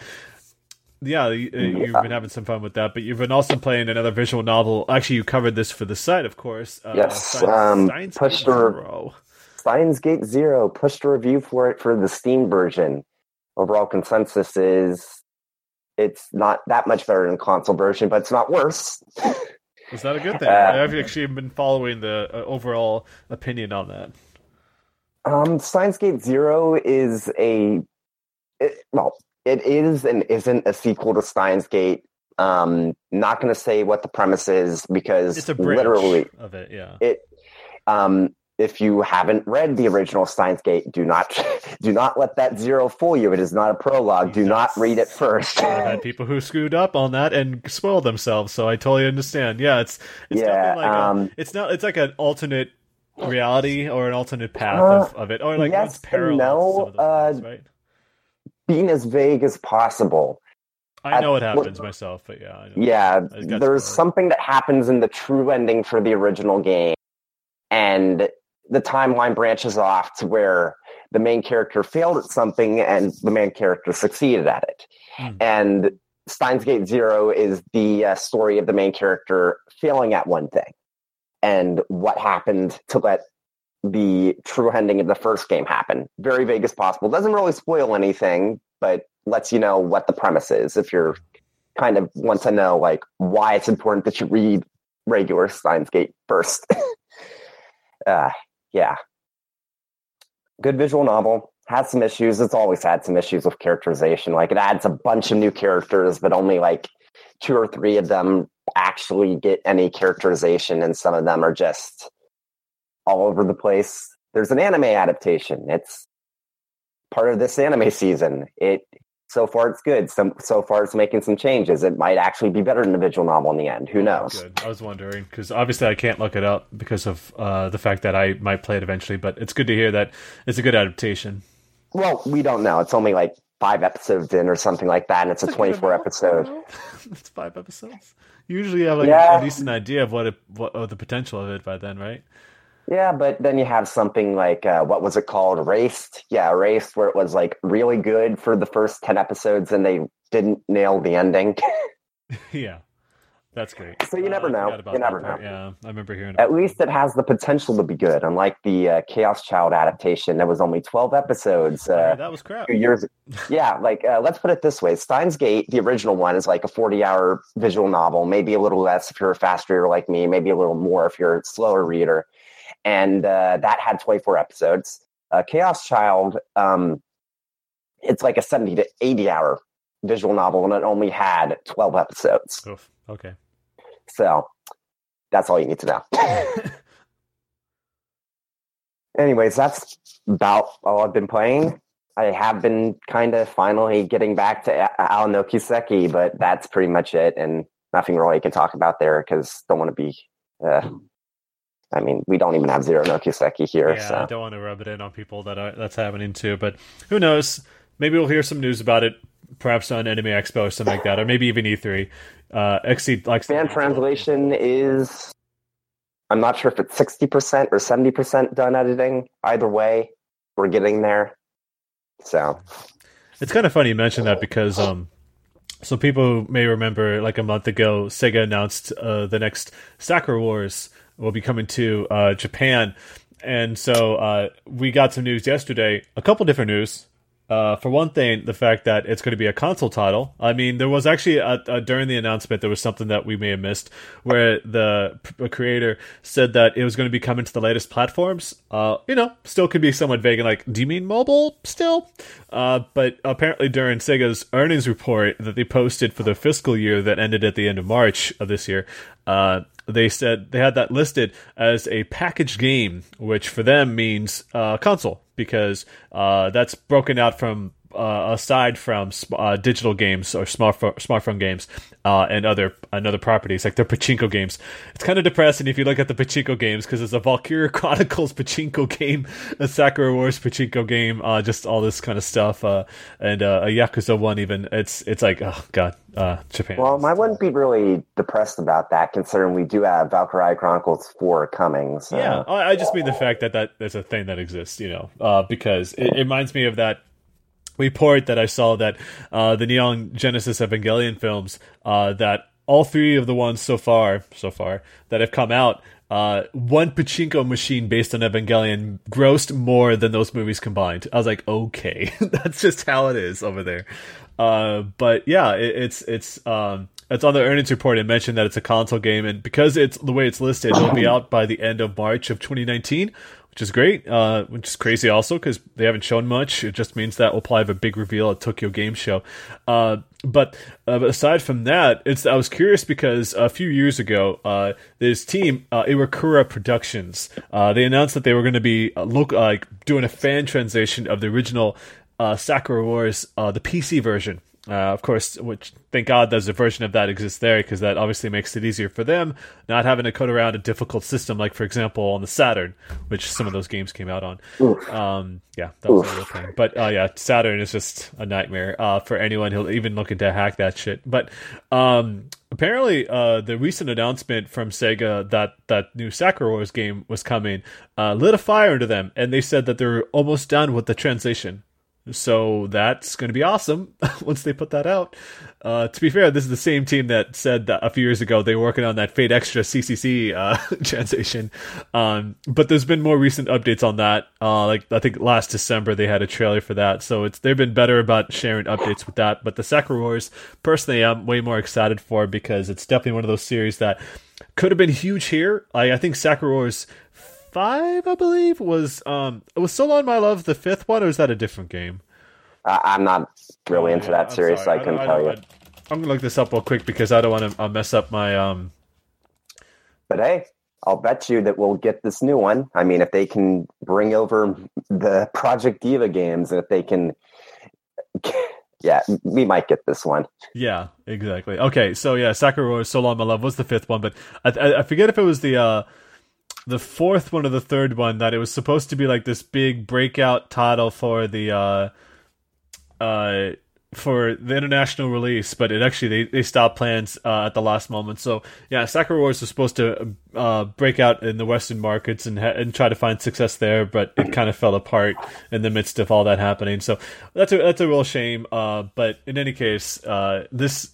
Yeah, you've yeah. been having some fun with that, but you've been also playing another visual novel. Actually, you covered this for the site, of course. Uh, yes, Steins, um, Steins pushed Gate a Zero. Steins Gate Zero pushed a review for it for the Steam version. Overall consensus is it's not that much better than console version, but it's not worse. Is that a good thing? Uh, I've actually been following the uh, overall opinion on that. Um, Steins Gate Zero is a it, well. It is and isn't a sequel to Steins Gate. Um, not going to say what the premise is because it's a bridge literally of it. Yeah. It. Um, if you haven't read the original Steins Gate, do not do not let that zero fool you. It is not a prologue. Do yes. not read it first. I've had people who screwed up on that and spoiled themselves, so I totally understand. Yeah, it's it's yeah, like um, a, it's not it's like an alternate reality or an alternate path uh, of, of it, or like yes it's parallel. No, to some of those uh, things, right? Being as vague as possible. I know At, it happens well, myself, but yeah. I know. Yeah, I there's something that happens in the true ending for the original game, and the timeline branches off to where the main character failed at something and the main character succeeded at it. Mm. And Steins Gate Zero is the uh, story of the main character failing at one thing and what happened to let the true ending of the first game happen. Very vague as possible. Doesn't really spoil anything, but lets you know what the premise is if you're kind of want to know like why it's important that you read regular Steins Gate first. uh, yeah. Good visual novel. Has some issues. It's always had some issues with characterization. Like it adds a bunch of new characters, but only like two or three of them actually get any characterization, and some of them are just all over the place. There's an anime adaptation. It's part of this anime season. It so far it's good. Some so far it's making some changes. It might actually be better than the visual novel in the end. Who knows? Good. I was wondering because obviously I can't look it up because of uh, the fact that I might play it eventually. But it's good to hear that it's a good adaptation. Well, we don't know. It's only like five episodes in or something like that, and it's That's a twenty-four episode. It's five episodes. You usually have like yeah. a decent idea of what it, what of the potential of it by then, right? Yeah, but then you have something like, uh, what was it called? Erased? Yeah, Erased, where it was like really good for the first ten episodes and they didn't nail the ending. Yeah, that's great. So you never know. You never know. Yeah, I remember hearing At least it has the potential to be good, unlike the uh, Chaos Child adaptation. That was only twelve episodes. Uh, that was crap. Two years. Yeah, like, uh, let's put it this way. Steins Gate, the original one, is like a forty-hour visual novel, maybe a little less if you're a fast reader like me, maybe a little more if you're a slower reader. And uh, that had twenty-four episodes. Uh, Chaos Child, um, it's like a seventy to eighty hour visual novel, and it only had twelve episodes. Oof. Okay. So that's all you need to know. Anyways, that's about all I've been playing. I have been kind of finally getting back to Ao no Kiseki, but that's pretty much it. And nothing really I can talk about there because don't want to be... Uh, I mean, we don't even have Zero no Kiseki here. Yeah, so. I don't want to rub it in on people that are, that's happening too, but who knows? Maybe we'll hear some news about it, perhaps on Anime Expo or something like that, or maybe even E three. Uh, X C, like fan translation is, I'm not sure if it's sixty percent or seventy percent done editing. Either way, we're getting there. So it's kind of funny you mentioned that because um, So people may remember, like a month ago, Sega announced uh, the next Sakura Wars will be coming to uh, Japan. And so uh, we got some news yesterday, a couple different news. Uh, for one thing, the fact that it's going to be a console title. I mean, there was actually, a, a, during the announcement, there was something that we may have missed, where the p- creator said that it was going to be coming to the latest platforms. Uh, you know, still could be somewhat vague and like, do you mean mobile still? Uh, but apparently during Sega's earnings report that they posted for the fiscal year that ended at the end of March of this year, uh, they said they had that listed as a packaged game, which for them means uh, console, because uh, that's broken out from uh, aside from uh, digital games or smartphone smartphone games uh, and other and other properties like the pachinko games. It's kind of depressing if you look at the pachinko games, because it's a Valkyria Chronicles pachinko game, a Sakura Wars pachinko game, uh, just all this kind of stuff, uh, and uh, a Yakuza one even. It's it's like, oh god. Uh, Japan. Well, I wouldn't be really depressed about that, considering we do have Valkyria Chronicles four coming. So. Yeah, I just mean the fact that, that that's a thing that exists, you know, uh, because it, it reminds me of that report that I saw that uh, the Neon Genesis Evangelion films, uh, that all three of the ones so far, so far, that have come out, uh, one pachinko machine based on Evangelion grossed more than those movies combined. I was like, okay, that's just how it is over there. Uh, but yeah, it, it's it's um it's on the earnings report. It mentioned that it's a console game, and because it's the way it's listed, it'll be out by the end of March of twenty nineteen, which is great. Uh, which is crazy also because they haven't shown much. It just means that we'll probably have a big reveal at Tokyo Game Show. Uh, but uh, aside from that, it's I was curious because a few years ago, uh, this team uh, Iwakura Productions, uh, they announced that they were going to be uh, look like uh, doing a fan translation of the original. Uh, Sakura Wars, uh, the P C version, uh, of course, which thank God there's a version of that exists there, because that obviously makes it easier for them not having to code around a difficult system like, for example, on the Saturn, which some of those games came out on. Oof. Um, yeah, that was Oof. a real thing. But uh, yeah, Saturn is just a nightmare uh, for anyone who'll even look into hack that shit. But um, apparently, uh, the recent announcement from Sega that that new Sakura Wars game was coming uh, lit a fire into them, and they said that they're almost done with the translation. So that's going to be awesome once they put that out. Uh, to be fair, this is the same team that said that a few years ago they were working on that Fate Extra C C C uh, translation. Um, but there's been more recent updates on that. Uh, like I think last December they had a trailer for that. So it's they've been better about sharing updates with that. But the Sakura Wars, personally, I'm way more excited for, because it's definitely one of those series that could have been huge here. I, I think Sakura Wars... Five, I believe, was um it was Solon My Love the fifth one, or is that a different game? Uh, I'm not really into that I'm series, sorry. so I, I couldn't I, tell I, you. I, I'm gonna look this up real quick because I don't want to mess up my um. But hey, I'll bet you that we'll get this new one. I mean, if they can bring over the Project Diva games, if they can. Yeah, we might get this one. Yeah, exactly. Okay, so yeah, Sakura Wars Solon My Love was the fifth one, but I, I, I forget if it was the. Uh, The fourth one or the third one, that it was supposed to be like this big breakout title for the uh, uh, for the international release, but it actually they, they stopped plans uh, at the last moment. So yeah, Sakura Wars was supposed to uh, break out in the Western markets and ha- and try to find success there, but it kind of fell apart in the midst of all that happening. So that's a that's a real shame. Uh, but in any case, uh, this.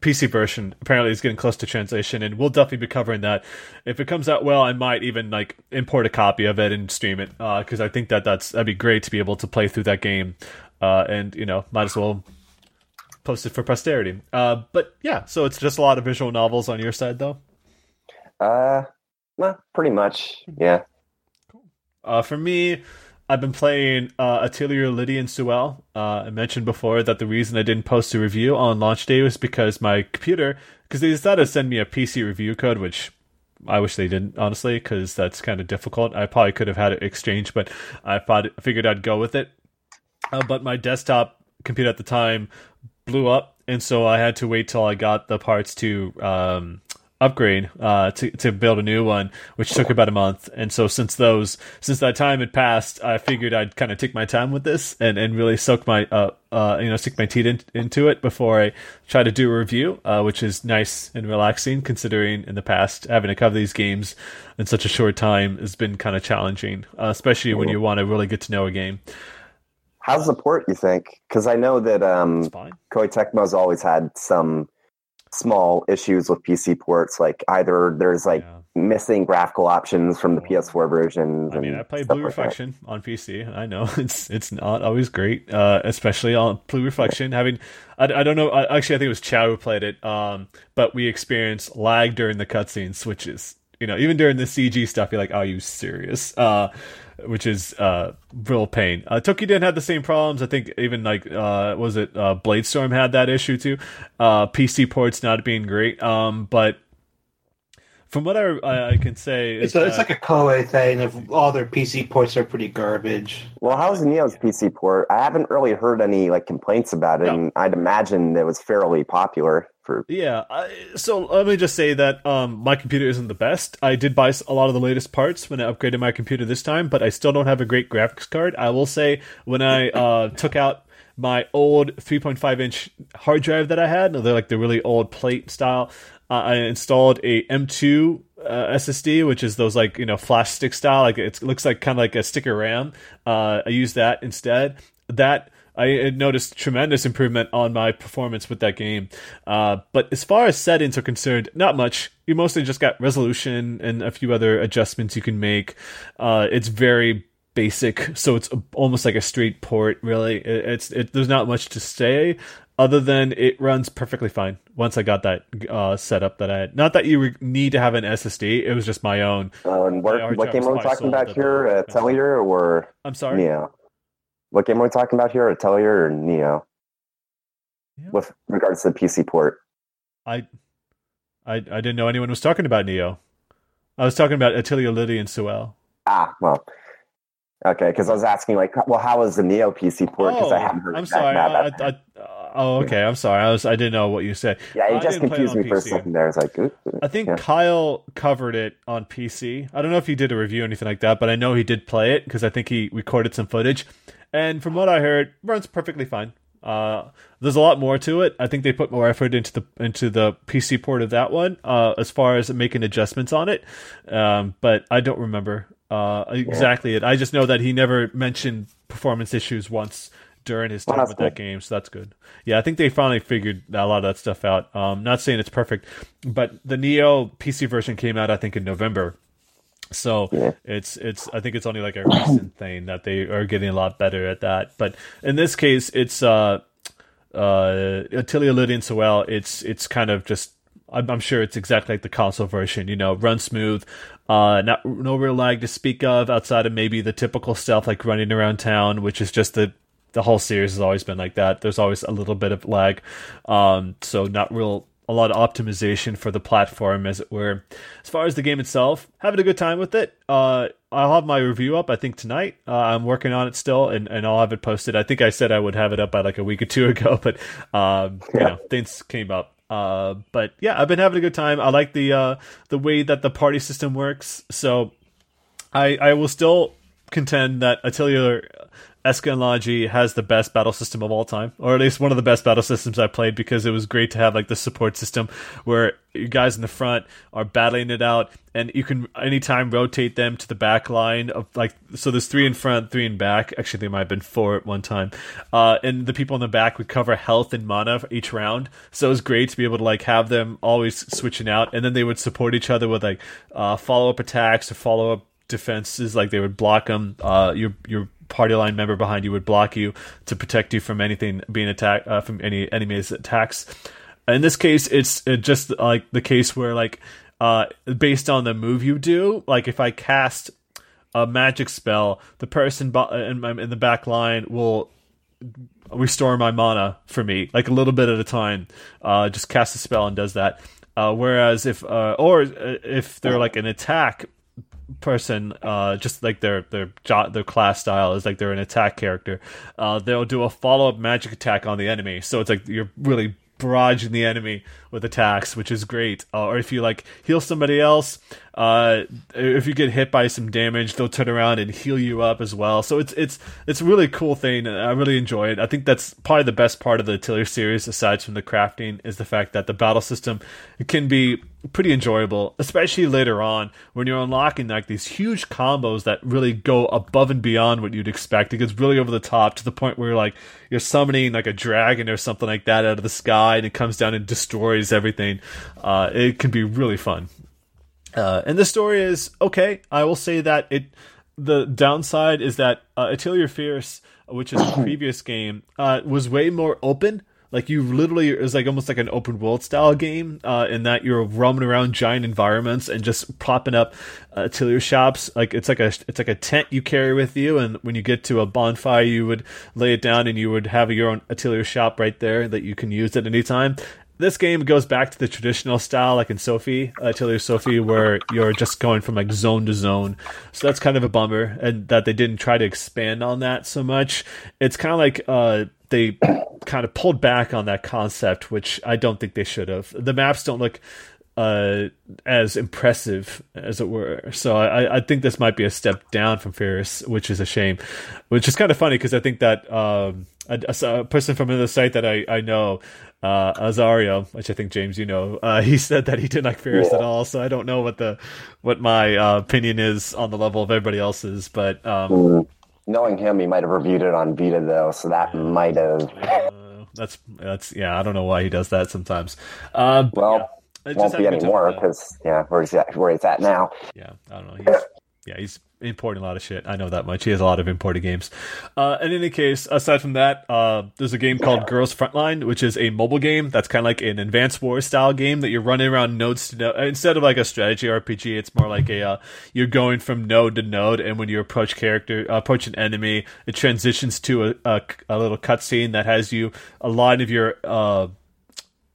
P C version apparently is getting close to translation, and we'll definitely be covering that. If it comes out well, I might even like import a copy of it and stream it, because uh, I think that that's that'd be great to be able to play through that game, uh, and you know, might as well post it for posterity. Uh, but yeah, so it's just a lot of visual novels on your side, though. Uh, well, pretty much, yeah. Cool. Uh, for me. I've been playing uh, Atelier Lydie and Suelle. Uh, I mentioned before that the reason I didn't post a review on launch day was because my computer, because they decided to send me a P C review code, which I wish they didn't, honestly, because that's kind of difficult. I probably could have had it exchanged, but I thought, figured I'd go with it. Uh, but my desktop computer at the time blew up, and so I had to wait till I got the parts to... Um, upgrade uh to, to build a new one, which took about a month. And so since those since that time had passed, I figured I'd kind of take my time with this and and really soak my uh uh you know stick my teeth in, into it before I try to do a review, uh which is nice and relaxing, considering in the past having to cover these games in such a short time has been kind of challenging, uh, especially when you want to really get to know a game. How's the port, you think? Because I know that um, Koei Tecmo's always had some small issues with P C ports. Like, either there's, like, yeah. missing graphical options from the P S four versions. I mean, I played Blue Reflection like on P C, and I know it's it's not always great, uh, especially on Blue Reflection. Having, I, I don't know, I, actually I think it was Chow who played it, um, but we experienced lag during the cutscene switches. You know, even during the C G stuff, you're like, "Are you serious?" Uh, which is uh, real pain. Uh, Toki didn't have the same problems. I think even like uh, was it uh, Bladestorm had that issue too. Uh, P C ports not being great, um, but from what I, I, I can say, it's, a, that, it's like a Koei thing. If all their P C ports are pretty garbage. Well, how's Neo's P C port? I haven't really heard any like complaints about it, no. and I'd imagine it was fairly popular. Yeah, I, so let me just say that um, my computer isn't the best. I did buy a lot of the latest parts when I upgraded my computer this time, but I still don't have a great graphics card. I will say when I uh, took out my old three point five inch hard drive that I had, they're like the really old plate style, uh, I installed a M two uh, S S D, which is those like you know flash stick style. Like it's, it looks like kind of like a sticker RAM. Uh, I used that instead. That. I noticed tremendous improvement on my performance with that game. Uh, but as far as settings are concerned, not much. You mostly just got resolution and a few other adjustments you can make. Uh, it's very basic, so it's almost like a straight port, really. It, it's it, there's not much to say other than it runs perfectly fine once I got that uh, setup that I had. Not that you re- need to have an S S D. It was just my own. Uh, and what, what game are we talking about here? Uh, Atelier or? I'm sorry? Yeah. What game are we talking about here? Atelier or Neo? Yeah. With regards to the P C port. I, I I didn't know anyone was talking about Neo. I was talking about Atelier Lydie and Suelle. Ah, well. Okay, because I was asking, like, well, how is the Neo P C port? Because oh, I haven't heard I'm sorry. That I, I, I, oh, okay. I'm sorry. I was I didn't know what you said. Yeah, you just confused me P C. For a second there. I was like, ooh, ooh. I think yeah. Kyle covered it on P C. I don't know if he did a review or anything like that, but I know he did play it because I think he recorded some footage. And from what I heard, runs perfectly fine. Uh, there's a lot more to it. I think they put more effort into the into the P C port of that one, uh, as far as making adjustments on it. Um, but I don't remember uh, exactly it. I just know that he never mentioned performance issues once during his time oh, with cool. that game, so that's good. Yeah, I think they finally figured a lot of that stuff out. Um, not saying it's perfect, but the Neo P C version came out, I think, in November. So yeah. it's it's I think it's only like a recent thing that they are getting a lot better at that. But in this case, it's uh, uh, Atelier Lydie and Suelle. It's it's kind of just I'm, I'm sure it's exactly like the console version. You know, run smooth, uh, not no real lag to speak of outside of maybe the typical stuff like running around town, which is just the the whole series has always been like that. There's always a little bit of lag, um, so not real. A lot of optimization for the platform, as it were. As far as the game itself, having a good time with it. Uh, I'll have my review up, I think, tonight. Uh, I'm working on it still, and, and I'll have it posted. I think I said I would have it up by like a week or two ago, but uh, yeah. you know, things came up. Uh, but yeah, I've been having a good time. I like the uh, the way that the party system works. So I I will still contend that Atelier Escanlagi has the best battle system of all time, or at least one of the best battle systems I played, because it was great to have like the support system where you guys in the front are battling it out, and you can anytime rotate them to the back line of like so there's three in front, three in back. Actually, there might have been four at one time, uh, and the people in the back would cover health and mana for each round. So it was great to be able to like have them always switching out, and then they would support each other with like uh, follow up attacks or follow up defenses. Like they would block them. Uh, your your party line member behind you would block you to protect you from anything being attacked uh, from any enemy's attacks. In this case, it's it just like the case where like uh based on the move you do, like if I cast a magic spell, the person in, my, in the back line will restore my mana for me, like a little bit at a time. Uh, just cast a spell and does that. Uh, whereas if uh, or if they're like an attack person, uh just like their their jo- their class style is like they're an attack character, uh they'll do a follow-up magic attack on the enemy, so it's like you're really barraging the enemy with attacks, which is great. Uh, or if you like heal somebody else, uh if you get hit by some damage, they'll turn around and heal you up as well. So it's it's it's a really cool thing, and I really enjoy it. I think that's probably the best part of the Atelier series, aside from the crafting, is the fact that the battle system can be pretty enjoyable, especially later on when you're unlocking like these huge combos that really go above and beyond what you'd expect. It gets really over the top to the point where like you're summoning like a dragon or something like that out of the sky, and it comes down and destroys everything. Uh, it can be really fun. Uh, and the story is okay. I will say that it. The downside is that uh, Atelier Fierce, which is the previous game, uh, was way more open. Like you literally, it was like almost like an open world style game uh, in that you're roaming around giant environments and just propping up uh, Atelier shops. Like it's like a it's like a tent you carry with you, and when you get to a bonfire, you would lay it down and you would have your own Atelier shop right there that you can use at any time. This game goes back to the traditional style, like in Sophie, uh, Atelier Sophie, where you're just going from like zone to zone. So that's kind of a bummer, and that they didn't try to expand on that so much. It's kind of like uh, they kind of pulled back on that concept, which I don't think they should have. The maps don't look uh, as impressive, as it were. So I, I think this might be a step down from Fierce, which is a shame. Which is kind of funny because I think that um, a, a person from another site that I, I know. Uh, Azario, which I think James, you know, uh, he said that he didn't like Ferris yeah. at all. So I don't know what the what my uh, opinion is on the level of everybody else's, but um, mm. knowing him, he might have reviewed it on Vita though, so that yeah, might have. Uh, that's that's yeah. I don't know why he does that sometimes. Um, well, yeah, it won't be anymore because yeah, where he's at, where he's at now. Yeah, I don't know. He's, yeah, he's. importing a lot of shit. I know that much. He has a lot of imported games. Uh, in any case, aside from that, uh, there's a game called Girls Frontline, which is a mobile game that's kind of like an Advance Wars style game that you're running around nodes to node. Instead of like a strategy R P G, it's more like a uh, you're going from node to node, and when you approach character, uh, approach an enemy, it transitions to a, a, a little cutscene that has you a line of your. Uh,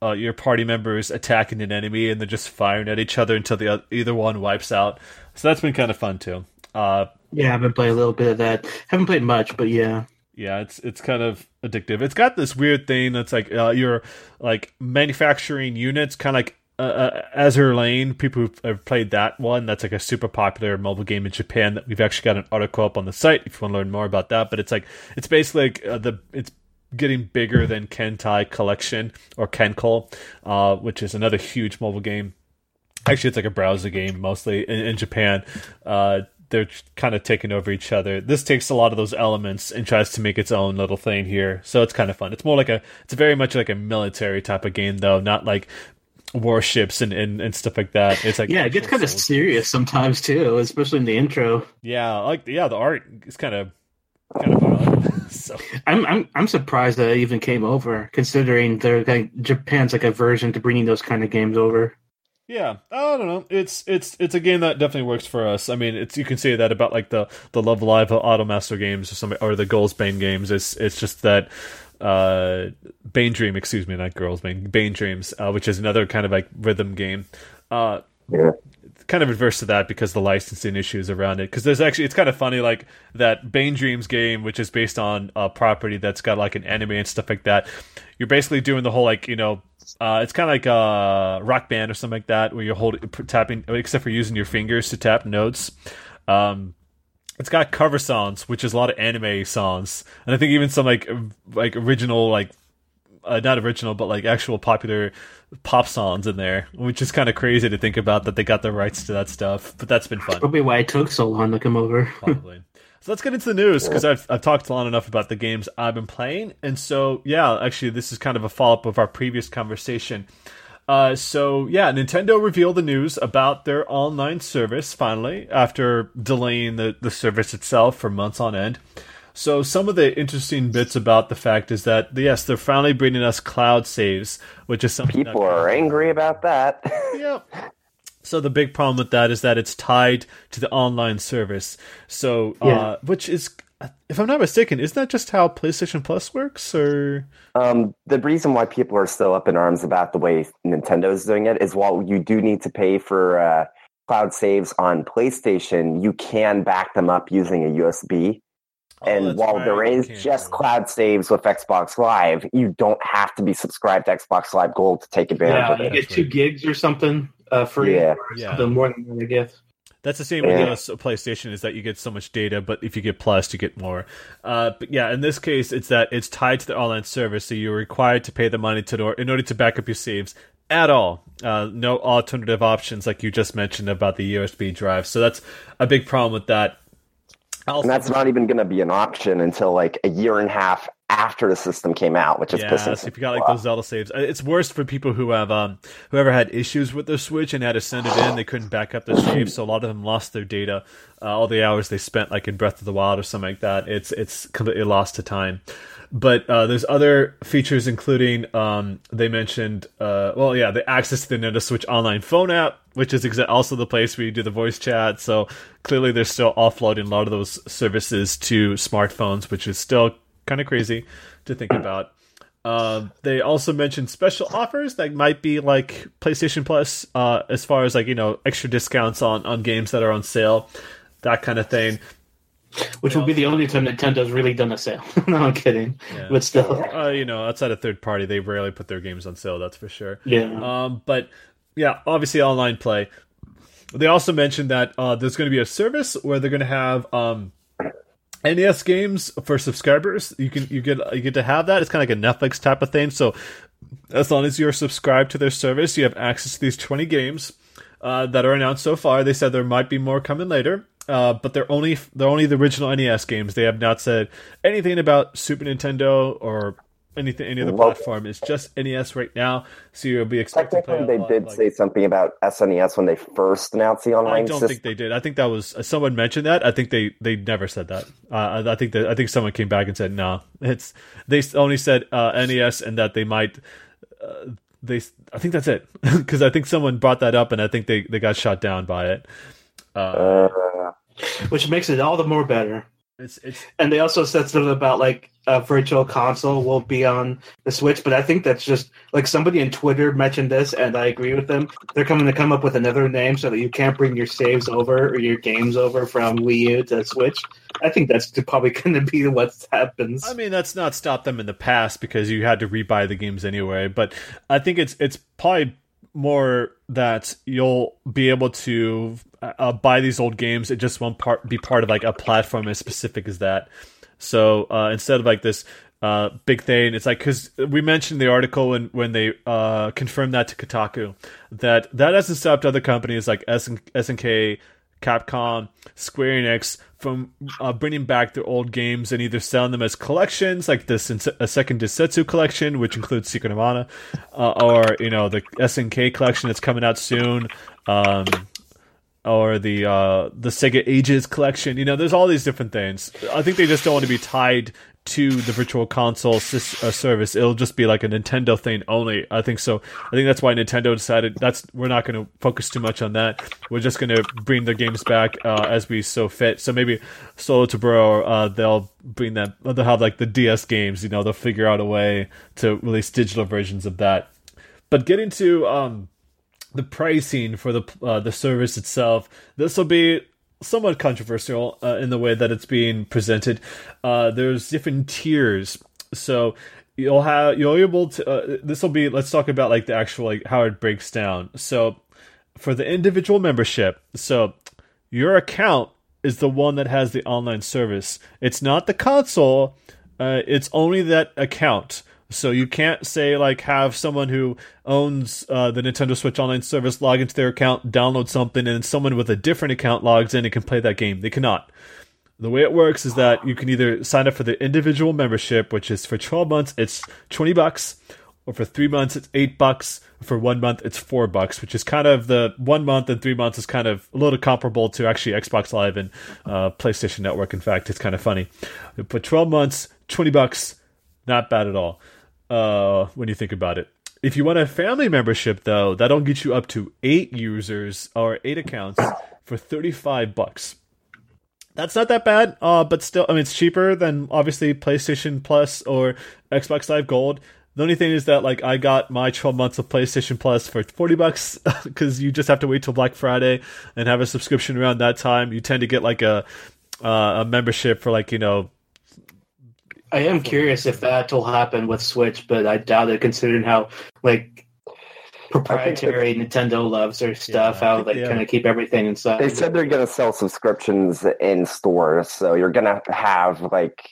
Uh, your party members attacking an enemy, and they're just firing at each other until the other, either one wipes out. So that's been kind of fun too. Uh, yeah, I've been playing a little bit of that. Haven't played much, but yeah, yeah, it's it's kind of addictive. It's got this weird thing that's like uh, you're like manufacturing units, kind of like uh, uh, Azur Lane. People who have played that one, that's like a super popular mobile game in Japan. That we've actually got an article up on the site if you want to learn more about that. But it's like it's basically like uh, the it's. getting bigger than Kentai Collection or Kenko, uh, which is another huge mobile game. Actually, it's like a browser game mostly in, in Japan. Uh, they're kind of taking over each other. This takes a lot of those elements and tries to make its own little thing here. So it's kind of fun. It's more like a, it's very much like a military type of game though, not like warships and, and, and stuff like that. It's like yeah, it gets kind of serious sometimes too, especially in the intro. Yeah, like yeah, the art is kind of kind of violent. So. I'm I'm I'm surprised that it even came over, considering they're like Japan's like aversion to bringing those kind of games over. Yeah, I don't know. It's it's it's a game that definitely works for us. I mean, it's you can say that about like the the Love Live Automaster games or some or the Girlsbane games. It's it's just that uh, Bane Dream, excuse me, not Girlsbane, Bane Dreams, uh, which is another kind of like rhythm game. Uh, yeah. Kind of adverse to that because the licensing issues around it. Because there's actually, it's kind of funny, like that Bane Dreams game, which is based on a property that's got like an anime and stuff like that. You're basically doing the whole like, you know, uh, it's kind of like a Rock Band or something like that, where you're holding, tapping, except for using your fingers to tap notes. Um, It's got cover songs, which is a lot of anime songs, and I think even some like like original like. Uh, not original, but like actual popular pop songs in there, which is kind of crazy to think about that they got the rights to that stuff. But that's been fun. Probably why it took so long to come over. Probably. So let's get into the news because I've I've talked long enough about the games I've been playing, and so yeah, actually this is kind of a follow up of our previous conversation. Uh, so yeah, Nintendo revealed the news about their online service finally after delaying the the service itself for months on end. So some of the interesting bits about the fact is that, yes, they're finally bringing us cloud saves, which is something people are angry about that. Yep. So the big problem with that is that it's tied to the online service. So, yeah. uh, which is, if I'm not mistaken, isn't that just how PlayStation Plus works? Or um, the reason why people are still up in arms about the way Nintendo's doing it is while you do need to pay for uh, cloud saves on PlayStation, you can back them up using a U S B. And oh, while right. there is just cloud saves with Xbox Live, you don't have to be subscribed to Xbox Live Gold to take advantage yeah, of it. You get two gigs or something uh, free. Yeah. Or yeah. Something more than you get. That's the same yeah. with us, PlayStation, is that you get so much data, but if you get Plus, you get more. Uh, but yeah, in this case, it's that it's tied to the online service, so you're required to pay the money to in order to back up your saves at all. Uh, no alternative options like you just mentioned about the U S B drive. So that's a big problem with that. I'll and that's th- not even going to be an option until like a year and a half after the system came out, which is yeah, pissing. Yeah, so if you got like those Zelda saves, it's worse for people who have um whoever had issues with their Switch and had to send it in. They couldn't back up their saves, so a lot of them lost their data. Uh, all the hours they spent like in Breath of the Wild or something like that, it's it's completely lost to time. But uh, there's other features, including um, they mentioned, uh, well, yeah, the access to the Nintendo Switch Online phone app, which is exa- also the place where you do the voice chat. So clearly they're still offloading a lot of those services to smartphones, which is still kind of crazy to think about. Uh, they also mentioned special offers that might be like PlayStation Plus, uh, as far as like, you know, extra discounts on, on games that are on sale, that kind of thing. Which will be the only time Nintendo's really done a sale. No, I'm kidding. Yeah. But still. Uh, you know, outside of third party, they rarely put their games on sale, that's for sure. Yeah. Um, but, yeah, obviously online play. They also mentioned that uh, there's going to be a service where they're going to have um, N E S games for subscribers. You can you get, you get to have that. It's kind of like a Netflix type of thing. So as long as you're subscribed to their service, you have access to these twenty games uh, that are announced so far. They said there might be more coming later. Uh, but they're only they're only the original N E S games. They have not said anything about Super Nintendo or anything any other platform. It's just N E S right now. So you'll be expecting. Technically, they did like, say something about S N E S when they first announced the online. I don't system. think they did. I think that was someone mentioned that. I think they, they never said that. Uh, I think that I think someone came back and said no. It's they only said uh, N E S and that they might. Uh, they I think that's it because I think someone brought that up and I think they, they got shot down by it. Uh, uh, which makes it all the more better. It's, it's, and they also said something about like a virtual console will be on the Switch, but I think that's just like somebody on Twitter mentioned this, and I agree with them. They're coming to come up with another name so that you can't bring your saves over or your games over from Wii U to Switch. I think that's probably going to be what happens. I mean, that's not stopped them in the past because you had to rebuy the games anyway. But I think it's it's probably more that you'll be able to uh, buy these old games. It just won't part, be part of like a platform as specific as that. So uh, instead of like this uh, big thing, it's like because we mentioned the article when when they uh, confirmed that to Kotaku that that hasn't stopped other companies like S N K, Capcom, Square Enix from uh, bringing back their old games and either selling them as collections, like the a second Densetsu collection, which includes Secret of Mana, uh, or you know the S N K collection that's coming out soon, um, or the uh, the Sega Ages collection. You know, there's all these different things. I think they just don't want to be tied to the virtual console sis- uh, service. It'll just be like a Nintendo thing only. I think so. I think that's why Nintendo decided that's we're not going to focus too much on that. We're just going to bring their games back uh, as we so fit. So maybe Solo Tobro, uh they'll bring that. They'll have like the D S games. You know, they'll figure out a way to release digital versions of that. But getting to um, the pricing for the uh, the service itself, this will be somewhat controversial uh, in the way that it's being presented. Uh, there's different tiers, so you'll have you'll be able to. Uh, this will be. Let's talk about like the actual like how it breaks down. So for the individual membership, so your account is the one that has the online service. It's not the console. Uh, it's only that account. So you can't say like have someone who owns uh, the Nintendo Switch Online service log into their account, download something, and someone with a different account logs in and can play that game. They cannot. The way it works is that you can either sign up for the individual membership, which is for twelve months, it's twenty bucks, or for three months, it's eight bucks. For one month, it's four bucks, which is kind of the one month and three months is kind of a little comparable to actually Xbox Live and uh, PlayStation Network. In fact, it's kind of funny. But twelve months, twenty bucks, not bad at all. Uh, when you think about it. If you want a family membership, though, that'll get you up to eight users or eight accounts for thirty-five bucks. That's not that bad, uh, but still, I mean, it's cheaper than obviously PlayStation Plus or Xbox Live Gold. The only thing is that, like, I got my twelve months of PlayStation Plus for forty bucks because you just have to wait till Black Friday and have a subscription around that time. You tend to get like a uh, a membership for like you know. I am curious if that will happen with Switch, but I doubt it considering how like proprietary Nintendo loves their stuff, yeah, how they yeah. kind of keep everything inside. They said they're going to sell subscriptions in stores, so you're going to have like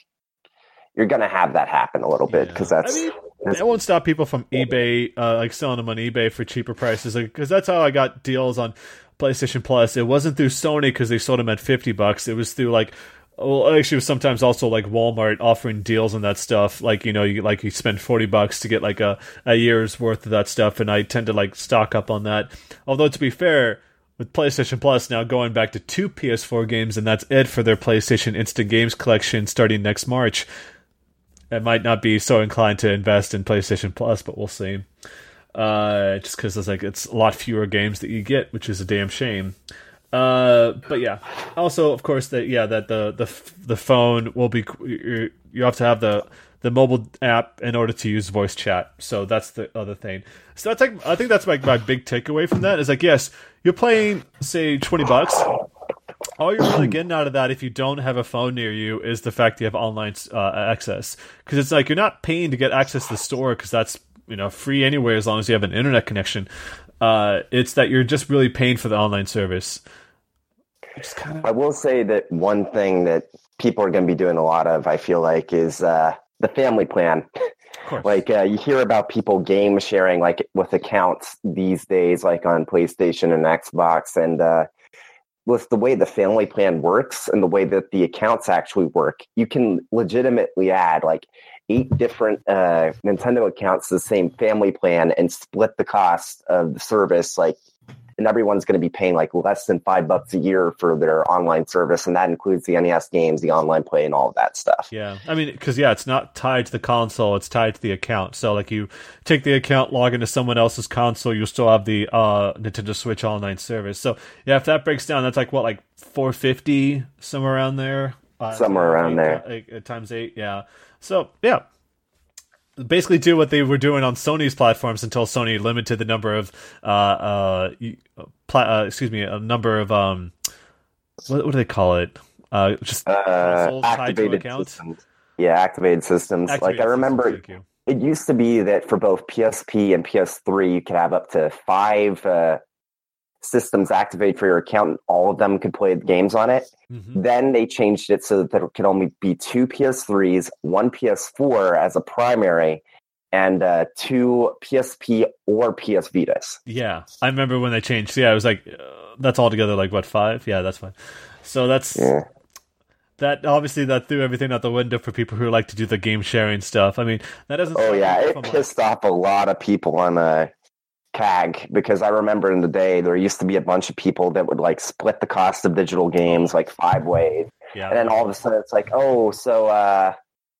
you're going to have that happen a little yeah. bit because that's I mean, That won't stop people from eBay, uh, like selling them on eBay for cheaper prices, because like, that's how I got deals on PlayStation Plus. It wasn't through Sony because they sold them at fifty bucks. It was through like, well, actually, it was sometimes also like Walmart offering deals on that stuff. Like, you know, you like you spend forty bucks to get like a, a year's worth of that stuff, and I tend to like stock up on that. Although to be fair, with PlayStation Plus now going back to two P S four games, and that's it for their PlayStation Instant Games collection starting next March. I might not be so inclined to invest in PlayStation Plus, but we'll see. Uh, just because it's like it's a lot fewer games that you get, which is a damn shame. Uh, but yeah, also of course that yeah that the the the phone will be you have to have the the mobile app in order to use voice chat. So that's the other thing. So that's like I think that's like my, my big takeaway from that is like yes, you're paying say twenty bucks. All you're really getting out of that, if you don't have a phone near you, is the fact that you have online uh, access. Because it's like you're not paying to get access to the store, because that's you know free anyway as long as you have an internet connection. Uh, it's that you're just really paying for the online service. It's kind of... I will say that one thing that people are going to be doing a lot of, I feel like, is uh, the family plan. Like uh, you hear about people game sharing like with accounts these days, like on PlayStation and Xbox, and uh, with the way the family plan works and the way that the accounts actually work, you can legitimately add like eight different uh, Nintendo accounts to the same family plan and split the cost of the service. Like, and everyone's going to be paying like less than five bucks a year for their online service. And that includes the N E S games, the online play, and all of that stuff. Yeah. I mean, cause yeah, it's not tied to the console. It's tied to the account. So like you take the account, log into someone else's console, you still have the, uh, Nintendo Switch online service. So yeah, if that breaks down, that's like what, like four fifty, somewhere around there, uh, somewhere around there, eight, times eight. Yeah. So yeah, basically do what they were doing on Sony's platforms until Sony limited the number of, uh, uh, pla- uh excuse me, a number of um, what, what do they call it? Uh, just uh, activated systems. Yeah, activated systems. Activated like I remember, systems, it used to be that for both P S P and P S three, you could have up to five uh, systems activated for your account, and all of them could play games on it. Mm-hmm. Then they changed it so that there could only be two P S threes, one P S four as a primary, and uh, two P S P or P S Vitas. Yeah, I remember when they changed. Yeah, I was like, uh, that's altogether like, what, five? Yeah, that's fine. So that's... Yeah. That obviously that threw everything out the window for people who like to do the game sharing stuff. I mean, that doesn't... Oh, yeah, it I'm pissed like... off a lot of people on... Uh, C A G, because I remember in the day there used to be a bunch of people that would like split the cost of digital games like five ways, yeah. And then all of a sudden it's like, oh, so uh,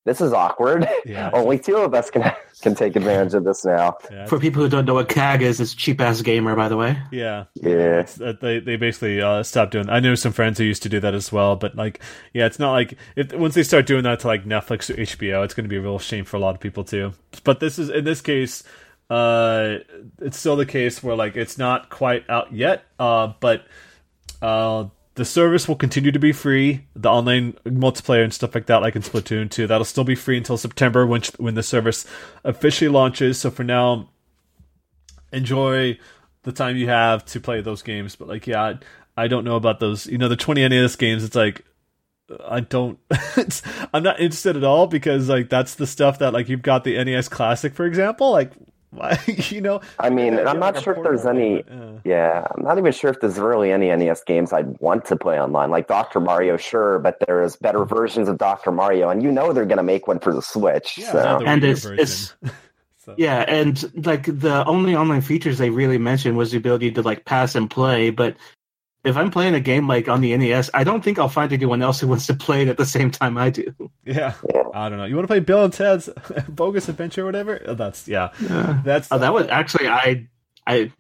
this is awkward. Yeah. Only two of us can can take advantage of this now. Yeah. For people who don't know what C A G is, it's cheap ass gamer, by the way. Yeah, yeah. Uh, they they basically uh, stopped doing. I knew some friends who used to do that as well, but like, yeah, it's not like it, once they start doing that to like Netflix or H B O, it's going to be a real shame for a lot of people too. But this is in this case. Uh, it's still the case where like it's not quite out yet, uh, but uh, the service will continue to be free. The online multiplayer and stuff like that, like in Splatoon two, that'll still be free until September when when the service officially launches. So for now, enjoy the time you have to play those games. But like, yeah, I, I don't know about those. You know, the twenty N E S games. It's like. I don't it's, I'm not interested at all, because like that's the stuff that like you've got the N E S Classic, for example, like why, you know I mean I'm not like sure if there's any but, uh. yeah I'm not even sure if there's really any N E S games I'd want to play online, like Doctor Mario, sure, but there is better versions of Doctor Mario, and you know they're going to make one for the Switch, yeah, so. and it's, it's so. Yeah, and like the only online features they really mentioned was the ability to like pass and play, but if I'm playing a game like on the N E S, I don't think I'll find anyone else who wants to play it at the same time I do. Yeah, I don't know. You want to play Bill and Ted's Bogus Adventure or whatever? That's yeah. yeah. That's oh, that was actually I I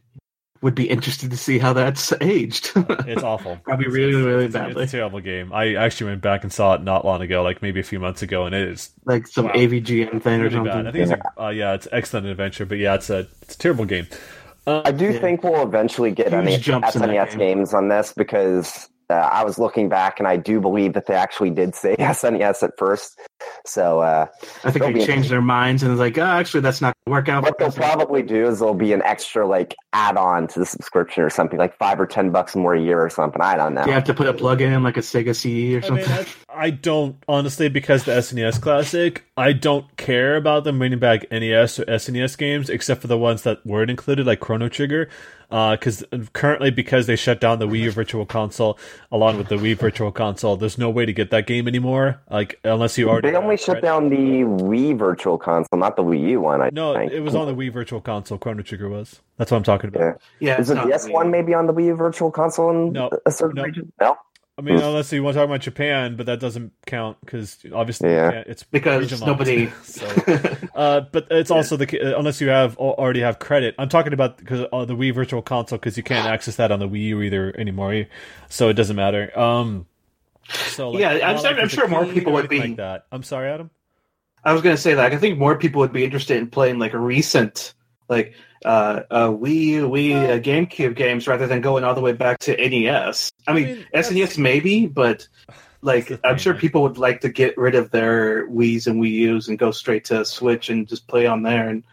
would be interested to see how that's aged. It's awful. Probably it's, really, it's, really it's, badly. It's a terrible game. I actually went back and saw it not long ago, like maybe a few months ago, and it is like some wow, A V G N thing or something. Bad. I think yeah. it's a, uh, yeah, it's Excellent Adventure, but yeah, it's a it's a terrible game. Uh, I do yeah. think we'll eventually get S N E S game. games on this, because uh, I was looking back and I do believe that they actually did say S N E S at first. So uh, I think they changed their minds and was like, oh, actually, that's not going to work out. What they'll probably do is there'll be an extra like add-on to the subscription or something, like five or ten bucks more a year or something. I don't know. You have to put a plug in like a Sega C D or something. I mean, I don't, honestly, because the S N E S Classic, I don't care about them bringing back N E S or S N E S games, except for the ones that weren't included, like Chrono Trigger, because uh, currently, because they shut down the Wii U Virtual Console, along with the Wii Virtual Console, there's no way to get that game anymore, like, unless you already... They only shut right? down the Wii Virtual Console, not the Wii U one, I no, think. No, it was on the Wii Virtual Console, Chrono Trigger was. That's what I'm talking about. Yeah, yeah. Is the D S one maybe on the Wii U Virtual Console in no, a certain no. region? No. I mean, unless you want to talk about Japan, but that doesn't count because obviously yeah. it's because nobody. So, uh, but it's yeah. also the unless you have already have credit. I'm talking about because uh, the Wii Virtual Console because you can't access that on the Wii U either anymore, so it doesn't matter. Um, so like, yeah, I'm, sorry, like I'm sure more people would be like that. I'm sorry, Adam. I was going to say that like, I think more people would be interested in playing like a recent like uh, uh, Wii U, Wii uh, GameCube games rather than going all the way back to N E S. I mean, I mean S N E S maybe, but like thing, I'm sure man. people would like to get rid of their Wiis and Wii U's and go straight to Switch and just play on there. And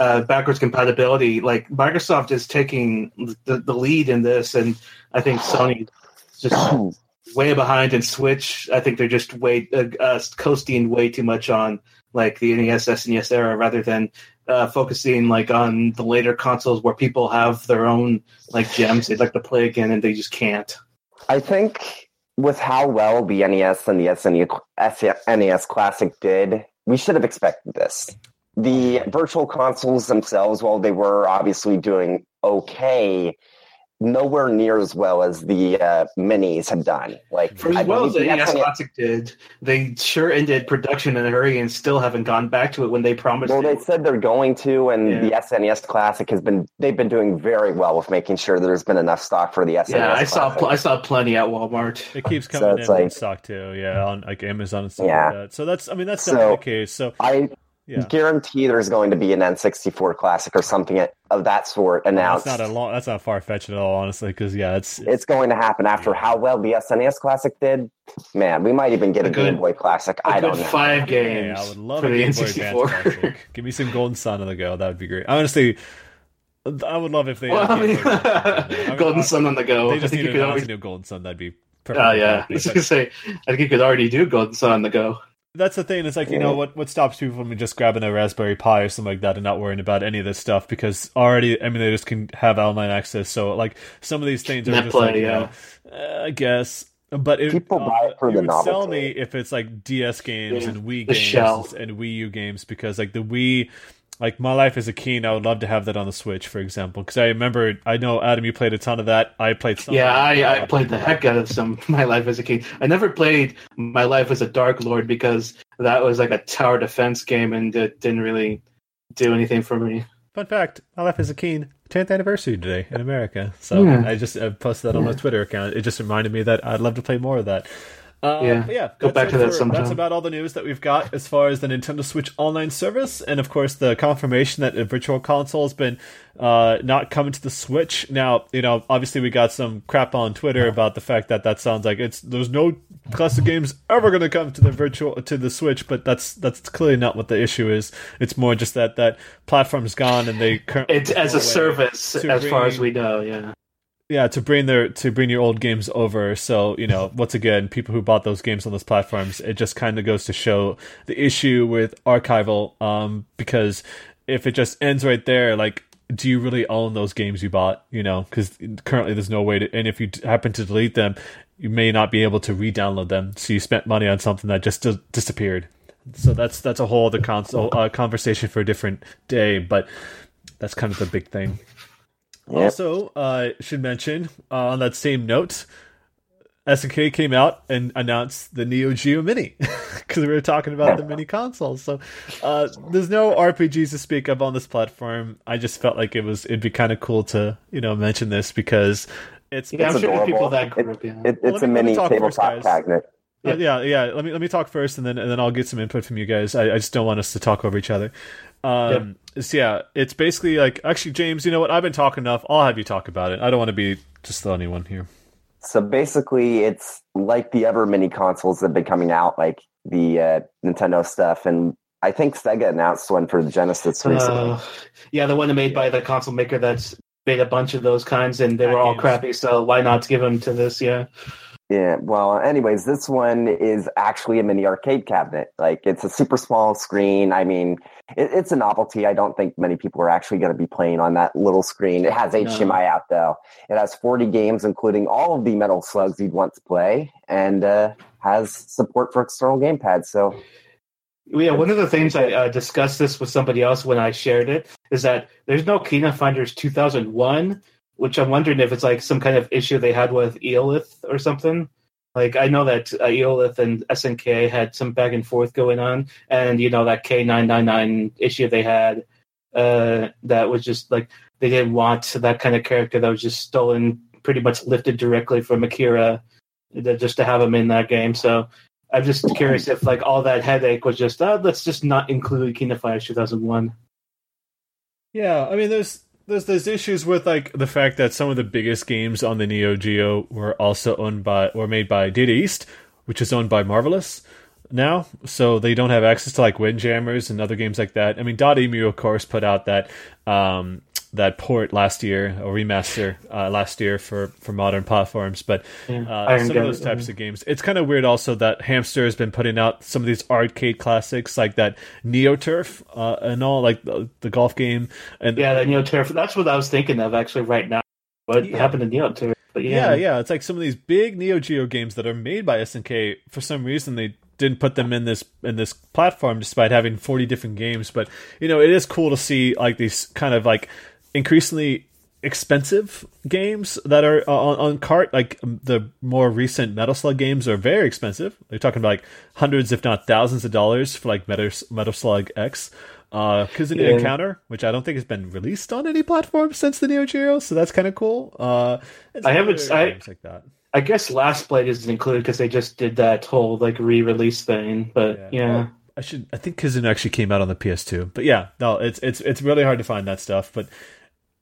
uh, backwards compatibility, like Microsoft is taking the, the lead in this, and I think Sony is just way behind in Switch. I think they're just way uh, uh, coasting way too much on like the N E S, S N E S era rather than uh, focusing like on the later consoles where people have their own like gems they'd like to play again and they just can't. I think with how well the N E S and the S N E S Classic did, we should have expected this. The virtual consoles themselves, while they were obviously doing okay, nowhere near as well as the uh, minis have done. Like for as well as the N E S Classic did, they sure ended production in a hurry and still haven't gone back to it when they promised. Well, they said they're going to, and yeah. the S N E S Classic has been. They've been doing very well with making sure there's been enough stock for the S N E S. Yeah, I Classic. saw pl- I saw plenty at Walmart. It keeps coming so in, like, in stock too. Yeah, on like Amazon and stuff yeah. like that. So that's. I mean, that's so definitely the case. So I. Yeah. Guarantee there's going to be an N sixty-four Classic or something of that sort announced. That's not a long, that's not far fetched at all, honestly. Because yeah, it's, it's it's going to happen after how well the S N E S Classic did. Man, we might even get a, a good, Game Boy Classic. I don't know. Five games. Yeah, I would love for the N sixty-four. Give me some Golden Sun on the go. That would be great. Honestly, I would love if they well, I mean, I mean, Golden I, Sun on the go. They just I think need to always do Golden Sun. That'd be perfect. Oh uh, yeah, I was gonna say I think you could already do Golden Sun on the go. That's the thing. It's like, you know, what what stops people from just grabbing a Raspberry Pi or something like that and not worrying about any of this stuff? Because already, I mean, they just can have online access. So, like, some of these things are just like, you know, uh, I guess. But it, people buy it for uh, the it would novelty. Sell me if it's like D S games yeah. and Wii the games shell. and Wii U games because, like, the Wii... Like, My Life is a Keen, I would love to have that on the Switch, for example. Because I remember, I know, Adam, you played a ton of that. I played some. Yeah, I, I played the heck out of some My Life as a Keen. I never played My Life as a Dark Lord because that was like a tower defense game and it didn't really do anything for me. Fun fact, My Life as a Keen, tenth anniversary today in America. So yeah. I just I posted that on yeah. my Twitter account. It just reminded me that I'd love to play more of that. Uh, yeah, yeah go back to that sometime. That's about all the news that we've got as far as the Nintendo Switch Online service, and of course the confirmation that a Virtual Console has been uh, not coming to the Switch. Now, you know, obviously we got some crap on Twitter about the fact that that sounds like it's there's no classic games ever going to come to the virtual to the Switch, but that's that's clearly not what the issue is. It's more just that that platform's gone, and they currently it's as a service as far as we know, yeah. Yeah, to bring their to bring your old games over. So, you know, once again, people who bought those games on those platforms, it just kind of goes to show the issue with archival. Um, because if it just ends right there, like, do you really own those games you bought? You know, because currently there's no way to. And if you happen to delete them, you may not be able to re-download them. So you spent money on something that just d- disappeared. So that's that's a whole other console uh, conversation for a different day. But that's kind of the big thing. Also, I uh, should mention, uh, on that same note, S N K came out and announced the Neo Geo Mini, because we were talking about the mini consoles. So uh, there's no R P Gs to speak of on this platform. I just felt like it was it'd be kind of cool to, you know, mention this because it's, yeah, it's I'm sure the people that grew up, yeah. it, it, it's well, a me, mini tabletop cabinet. Yeah. Uh, yeah, yeah. Let me let me talk first, and then and then I'll get some input from you guys. I, I just don't want us to talk over each other. Um, yep. So yeah, it's basically like actually, James. You know what? I've been talking enough. I'll have you talk about it. I don't want to be just the only one here. So basically, it's like the other mini consoles that have been coming out, like the uh, Nintendo stuff, and I think Sega announced one for the Genesis recently. Uh, yeah, the one made by the console maker that's made a bunch of those kinds, and they that were all games. Crappy. So why not give them to this? Yeah. Yeah, well, anyways, this one is actually a mini arcade cabinet. Like, it's a super small screen. I mean, it, it's a novelty. I don't think many people are actually going to be playing on that little screen. It has H D M I out, though. It has forty games, including all of the Metal Slugs you'd want to play, and uh, has support for external gamepads, so... Yeah, one of the things I uh, discussed this with somebody else when I shared it is that there's no Kingdom Fighters two thousand one, which I'm wondering if it's like some kind of issue they had with Eolith or something. Like, I know that uh, Eolith and S N K had some back and forth going on, and, you know, that K nine ninety-nine issue they had uh, that was just like they didn't want that kind of character that was just stolen, pretty much lifted directly from Akira, just to have him in that game. So I'm just curious if, like, all that headache was just, oh, let's just not include Kingdom Fighters two thousand one. Yeah, I mean, there's there's those issues with, like, the fact that some of the biggest games on the Neo Geo were also owned by, or made by Data East, which is owned by Marvelous now, so they don't have access to, like, Windjammers and other games like that. I mean, Dotemu, of course, put out that um, that port last year, a remaster uh, last year for, for modern platforms, but uh, yeah, some of those it, types yeah. of games. It's kind of weird also that Hamster has been putting out some of these arcade classics, like that NeoTurf uh, and all, like the, the golf game. And yeah, the NeoTurf. That's what I was thinking of actually right now. What yeah. happened to NeoTurf? But yeah. yeah, yeah. It's like some of these big Neo Geo games that are made by S N K, for some reason they didn't put them in this in this platform despite having forty different games. But, you know, it is cool to see, like, these kind of, like, increasingly expensive games that are on, on cart. Like, the more recent Metal Slug games are very expensive. They're talking about, like, hundreds, if not thousands of dollars for, like, Metal, Metal Slug X. Uh, Kizuna yeah. Encounter, which I don't think has been released on any platform since the Neo Geo, so that's kind of cool. Uh, I haven't... I, games like that. I guess Last Blade isn't included because they just did that whole, like, re-release thing, but yeah. yeah. Well, I should. I think Kizuna actually came out on the P S two, but yeah, no, it's it's it's really hard to find that stuff, but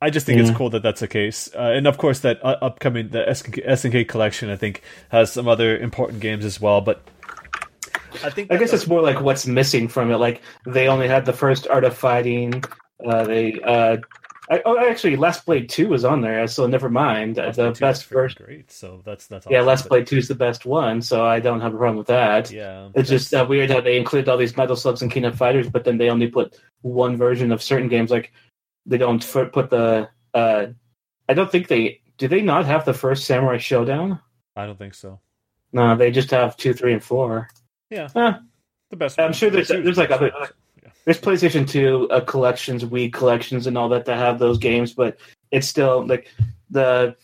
I just think yeah. it's cool that that's the case. Uh, and, of course, that uh, upcoming the S N K collection, I think, has some other important games as well. But I think I guess it's more like what's missing from it. Like, they only had the first Art of Fighting. Uh, they uh, I, oh, actually, Last Blade two was on there, so never mind. Last the best first. Great, so that's that's awesome. Yeah, Last Blade two is the best one, so I don't have a problem with that. Yeah, it's that's... just uh, weird how they included all these Metal Slugs and Kingdom Fighters, but then they only put one version of certain games, like. They don't put the. Uh, I don't think they. Do they not have the first Samurai Showdown? I don't think so. No, they just have two, three, and four. Yeah, eh. the best. I'm one. sure there's there's, there's like other yeah. there's PlayStation two uh, collections, Wii collections, and all that that have those games, but it's still like the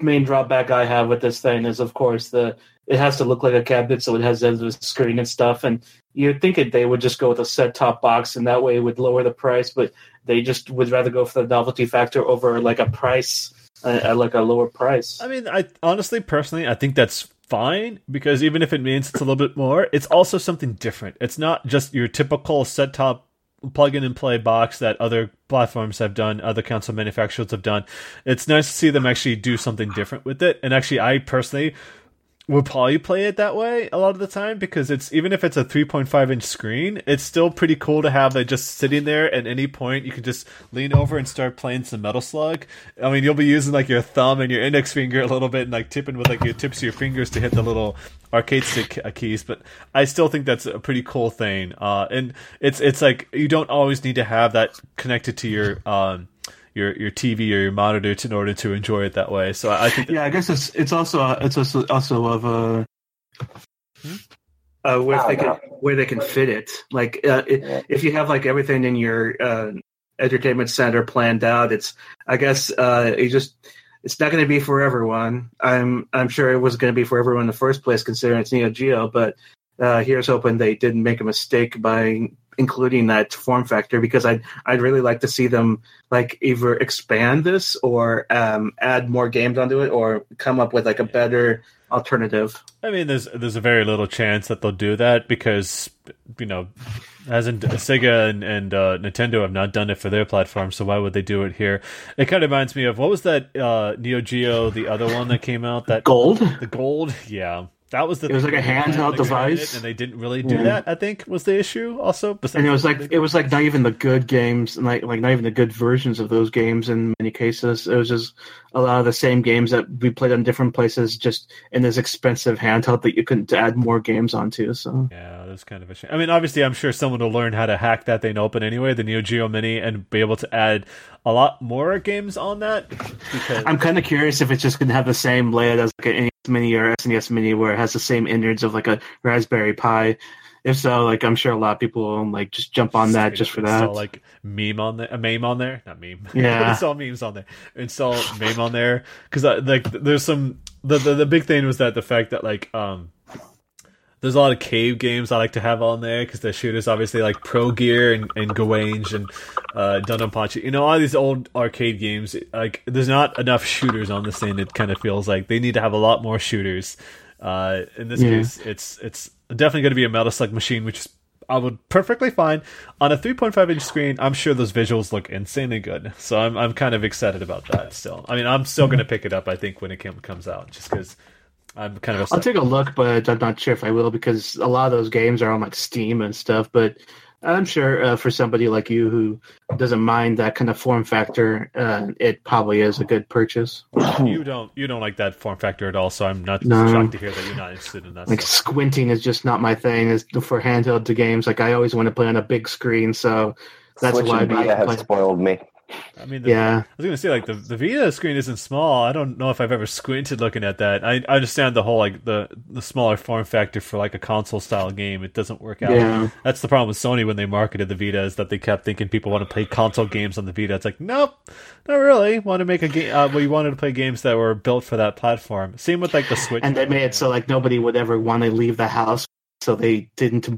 main drawback I have with this thing is, of course, the it has to look like a cabinet, so it has a screen and stuff, and you'd think it, they would just go with a set-top box, and that way it would lower the price, but they just would rather go for the novelty factor over, like, a price, uh, like a lower price. I mean, I honestly, personally, I think that's fine, because even if it means it's a little bit more, it's also something different. It's not just your typical set-top plug-in-and-play box that other platforms have done, other console manufacturers have done. It's nice to see them actually do something different with it, and actually, I personally... we'll probably play it that way a lot of the time because it's even if it's a three point five inch screen, it's still pretty cool to have it just sitting there at any point. You can just lean over and start playing some Metal Slug. I mean, you'll be using like your thumb and your index finger a little bit and like tipping with like your tips of your fingers to hit the little arcade stick keys. But I still think that's a pretty cool thing. Uh, and it's it's like you don't always need to have that connected to your. Um, Your your T V or your monitor in order to enjoy it that way. So I think that- yeah, I guess it's it's also it's also also of a uh, where oh, they no. can where they can fit it. Like uh, it, if you have like everything in your uh, entertainment center planned out, it's I guess uh, you just it's not going to be for everyone. I'm I'm sure it wasn't going to be for everyone in the first place, considering it's Neo Geo. But uh, here's hoping they didn't make a mistake by including that form factor, because I'd, I'd really like to see them like either expand this or um, add more games onto it or come up with like a better alternative. I mean, there's there's a very little chance that they'll do that because, you know, as in Sega and, and uh, Nintendo have not done it for their platform, so why would they do it here? It kind of reminds me of, what was that uh, Neo Geo, the other one that came out? That Gold? The Gold, yeah. that was the. It was like a handheld device, and they didn't really do yeah. that. I think was the issue also. And it was like it was like not even the good games, and like like not even the good versions of those games in many cases. It was just a lot of the same games that we played on different places, just in this expensive handheld that you couldn't add more games onto. So yeah, that's kind of a shame. I mean, obviously, I'm sure someone will learn how to hack that thing open anyway, the Neo Geo Mini, and be able to add a lot more games on that. Because... I'm kind of curious if it's just going to have the same layout as like an N E S Mini or S N E S Mini, where it has the same innards of like a Raspberry Pi. If so, like I'm sure a lot of people will like just jump on that just for that. Install like meme on there, a meme on there, not meme. Yeah, install memes on there. Install meme on there because like there's some the, the the big thing was that the fact that like um. There's a lot of cave games I like to have on there because the shooters obviously like Pro Gear and, and Gawange and uh, Dandanpachi. You know, all these old arcade games, like there's not enough shooters on this thing. It kind of feels like they need to have a lot more shooters. Uh, in this yeah. case, it's it's definitely going to be a Metal Slug machine, which is I would perfectly fine on a three point five inch screen. I'm sure those visuals look insanely good, so I'm I'm kind of excited about that. Still, I mean, I'm still going to pick it up. I think when it comes out, just because. I'm kind of upset. I'll take a look, but I'm not sure if I will because a lot of those games are on like Steam and stuff. But I'm sure uh, for somebody like you who doesn't mind that kind of form factor, uh, it probably is a good purchase. You don't, you don't like that form factor at all, so I'm not no. shocked to hear that you're not interested in that. Like stuff. Squinting is just not my thing. It's for handheld to games, like I always want to play on a big screen, so that's Switch why and Vita have spoiled me. I mean, the, yeah. I was going to say, like, the, the Vita screen isn't small. I don't know if I've ever squinted looking at that. I, I understand the whole, like, the, the smaller form factor for, like, a console-style game. It doesn't work out. Yeah. That's the problem with Sony when they marketed the Vita is that they kept thinking people want to play console games on the Vita. It's like, nope, not really. Want to make a game? Uh, we wanted to play games that were built for that platform. Same with, like, the Switch. And they made it so, like, nobody would ever want to leave the house, so they didn't...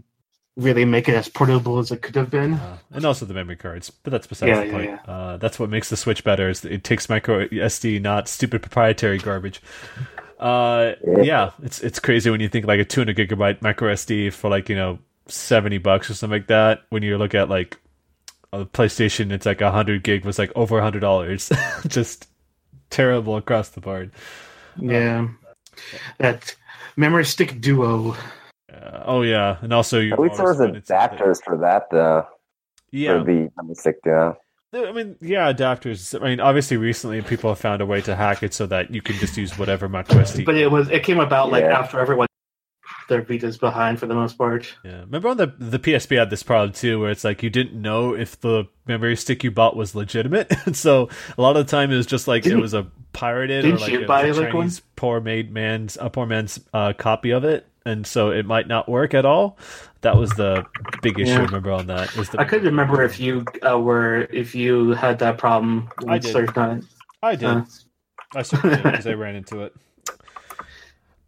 really make it as portable as it could have been, uh, and also the memory cards. But that's besides yeah, the yeah, point. Yeah. Uh, that's what makes the Switch better. Is it takes micro S D, not stupid proprietary garbage. Uh, yeah, it's it's crazy when you think like a two hundred gigabyte micro S D for like you know seventy bucks or something like that. When you look at like a PlayStation, it's like a hundred gig was like over a hundred dollars. Just terrible across the board. Yeah, um, that memory stick duo. Uh, oh yeah, and also you. At least there was adapters for that, though. Yeah, for the stick. Yeah, I mean, yeah, adapters. I mean, obviously, recently people have found a way to hack it so that you can just use whatever micro S D. But it was it came about like yeah. after everyone their Vita's behind for the most part. Yeah, remember on the the P S P had this problem too, where it's like you didn't know if the memory stick you bought was legitimate, and so a lot of the time it was just like didn't, it was a pirated or like, you buy a like Chinese one? poor made man's a poor man's uh, copy of it. And so it might not work at all. That was the big issue. Yeah. I remember on that. Is the I couldn't remember if you uh, were if you had that problem. I did. I did. Uh. I certainly did because I ran into it.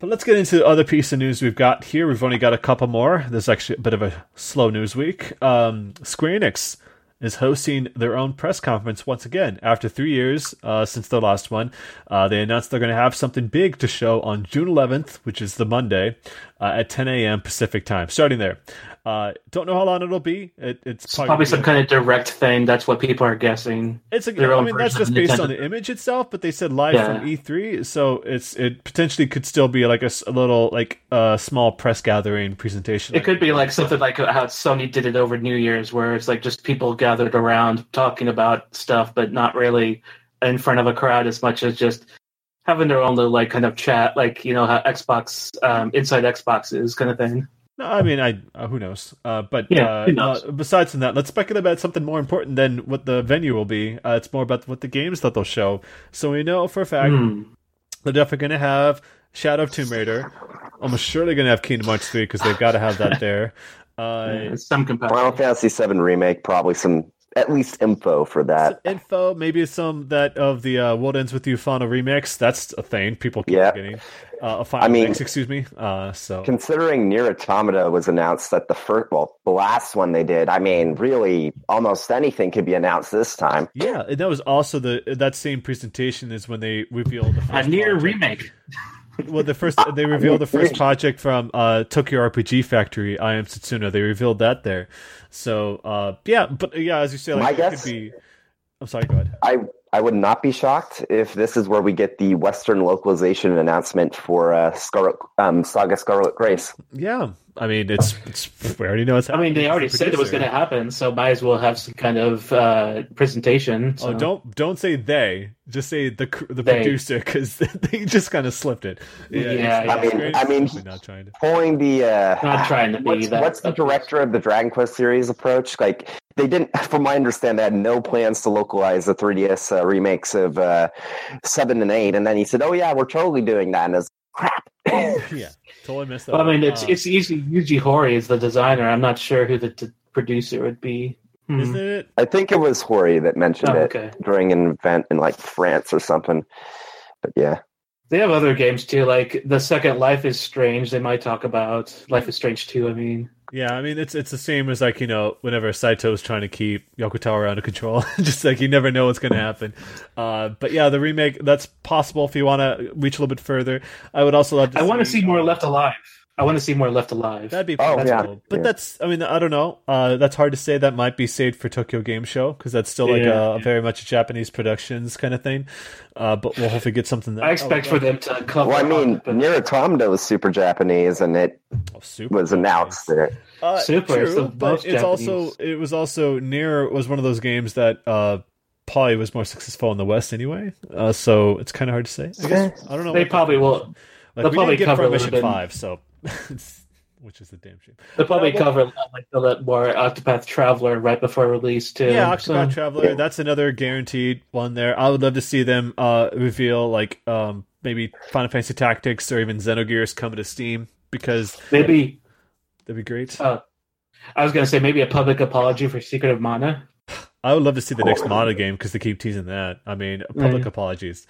But let's get into the other piece of news we've got here. We've only got a couple more. There's actually a bit of a slow news week. Um, Square Enix is hosting their own press conference once again. After three years uh, since the last one, uh, they announced they're going to have something big to show on June eleventh, which is the Monday, uh, at ten a.m. Pacific time, starting there. Uh, don't know how long it'll be. It, it's, it's probably, probably some kind of direct thing. That's what people are guessing. It's a, I mean, that's just based on the image itself, but they said live yeah. from E three, so it's it potentially could still be like a, a little, like a uh, small press gathering presentation. It like, could be like something like how Sony did it over New Year's, where it's like just people got gathered around talking about stuff, but not really in front of a crowd as much as just having their own little like kind of chat, like you know how Xbox um, inside Xbox is kind of thing. No, I mean, I uh, who knows? Uh, but yeah, uh, who knows? Uh, besides from that, let's speculate about something more important than what the venue will be. Uh, it's more about what the games that they'll show. So we know for a fact mm. they're definitely going to have Shadow of Tomb Raider. Almost surely going to have Kingdom Hearts three because they've got to have that there. Uh, some Final Fantasy seven remake, probably some at least info for that. Some info, maybe some that of the uh, World Ends With You Final remix. That's a thing people keep yeah. getting. Uh, a final I mean, remix, excuse me. Uh, so considering Nier Automata was announced at the first, well, the last one they did. I mean, really, almost anything could be announced this time. Yeah, and that was also the that same presentation is when they revealed the first a Nier project. remake. Well, the first they revealed the first project from uh, Tokyo R P G Factory. I Am Setsuna. They revealed that there. So uh, yeah, but yeah, as you say, like, my guess, it could be. I'm sorry. Go ahead. I I would not be shocked if this is where we get the Western localization announcement for uh, Scarlet, um, Saga Scarlet Grace. Yeah. I mean, it's, it's we already know it's happening. I mean, they already said it was going to happen, so might as well have some kind of uh, presentation. So. Oh, don't don't say they. Just say the the they. producer, because they just kind of slipped it. Yeah, yeah, yeah. I mean, I mean he, not trying to. pulling the... Uh, not trying to what's, be that. What's the director of the Dragon Quest series approach? Like, they didn't, from my understanding, they had no plans to localize the three D S uh, remakes of uh, seven and eight, and then he said, oh yeah, we're totally doing that, and it's crap. Yeah, totally messed up. Well, I mean, it's um, it's easy. Yuji Horii is the designer. I'm not sure who the d- producer would be. Hmm. Isn't it? I think it was Horii that mentioned oh, okay. it during an event in like France or something. But yeah, they have other games too. Like the second Life is Strange. They might talk about Life is Strange two. I mean, yeah. I mean, it's it's the same as like you know whenever Saito's trying to keep Yokotaro under control, just like you never know what's going to happen. Uh, but yeah, the remake that's possible if you want to reach a little bit further. I would also love. to I want to see more Left Alive. I want to see more Left Alive. That'd be oh, that's yeah. cool. But yeah. that's, I mean, I don't know. Uh, that's hard to say. That might be saved for Tokyo Game Show because that's still like yeah, a, yeah. very much a Japanese productions kind of thing. Uh, but we'll hopefully get something there. I expect oh, for them to cover. Well, I mean, but... Nier Automata was super Japanese and it oh, super was announced there. Uh, super. True, so but it's also, it was also, Nier was one of those games that uh, probably was more successful in the West anyway. Uh, so it's kind of hard to say. I guess. I don't know. They probably will. Like, they'll we probably didn't get cover Mission five, so. Which is the damn shame. They'll probably uh, well, cover like the let more Octopath Traveler right before release too. Yeah, Octopath so. Traveler. That's another guaranteed one there. I would love to see them uh, reveal like um, maybe Final Fantasy Tactics or even Xenogears coming to Steam because maybe that'd be great. Uh, I was gonna say maybe a public apology for Secret of Mana. I would love to see the next Mana game because they keep teasing that. I mean, public mm. apologies.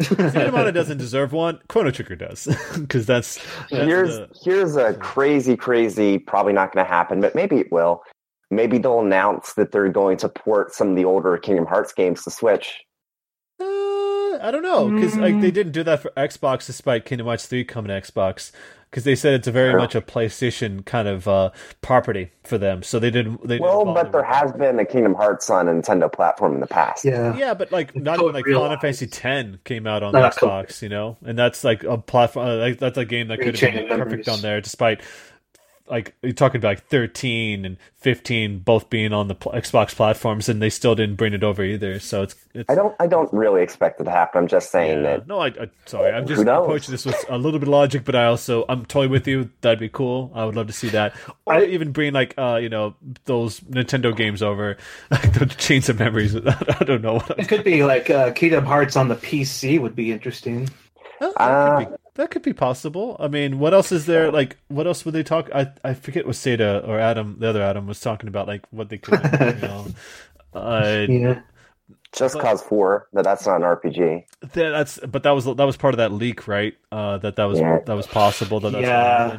Cinemata doesn't deserve one. Chrono Trigger does, because that's, that's here's the... here's a crazy, crazy. Probably not going to happen, but maybe it will. Maybe they'll announce that they're going to port some of the older Kingdom Hearts games to Switch. Uh, I don't know because mm. like they didn't do that for Xbox, despite Kingdom Hearts three coming to Xbox, because they said it's a very sure. much a PlayStation kind of uh, property for them. So they didn't. They well, didn't but there has been a Kingdom Hearts on a Nintendo platform in the past. Yeah, yeah, but like it's not even like Final Fantasy X came out on not Xbox, totally. You know, and that's like a platform. Uh, like, that's a game that could have been perfect on there, despite like you're talking about like thirteen and fifteen both being on the pl- Xbox platforms, and they still didn't bring it over either. So it's, it's I don't I don't really expect it to happen. I'm just saying yeah. that. No, I, I sorry, I'm just approaching this with a little bit of logic, but I also I'm totally with you. That'd be cool. I would love to see that. Or I, even bring like uh you know those Nintendo games over, like the Chains of Memories. I don't know. It could be like uh, Kingdom Hearts on the P C would be interesting. Oh, that, uh, could be, that could be possible. I mean, what else is there? Like, what else would they talk? I I forget what Seda or Adam, the other Adam, was talking about. Like, what they could. You know, uh, yeah. Just but, Cause Four, but that's not an R P G. That's but that was that was part of that leak, right? Uh, that that was yeah. that was possible. That that's yeah.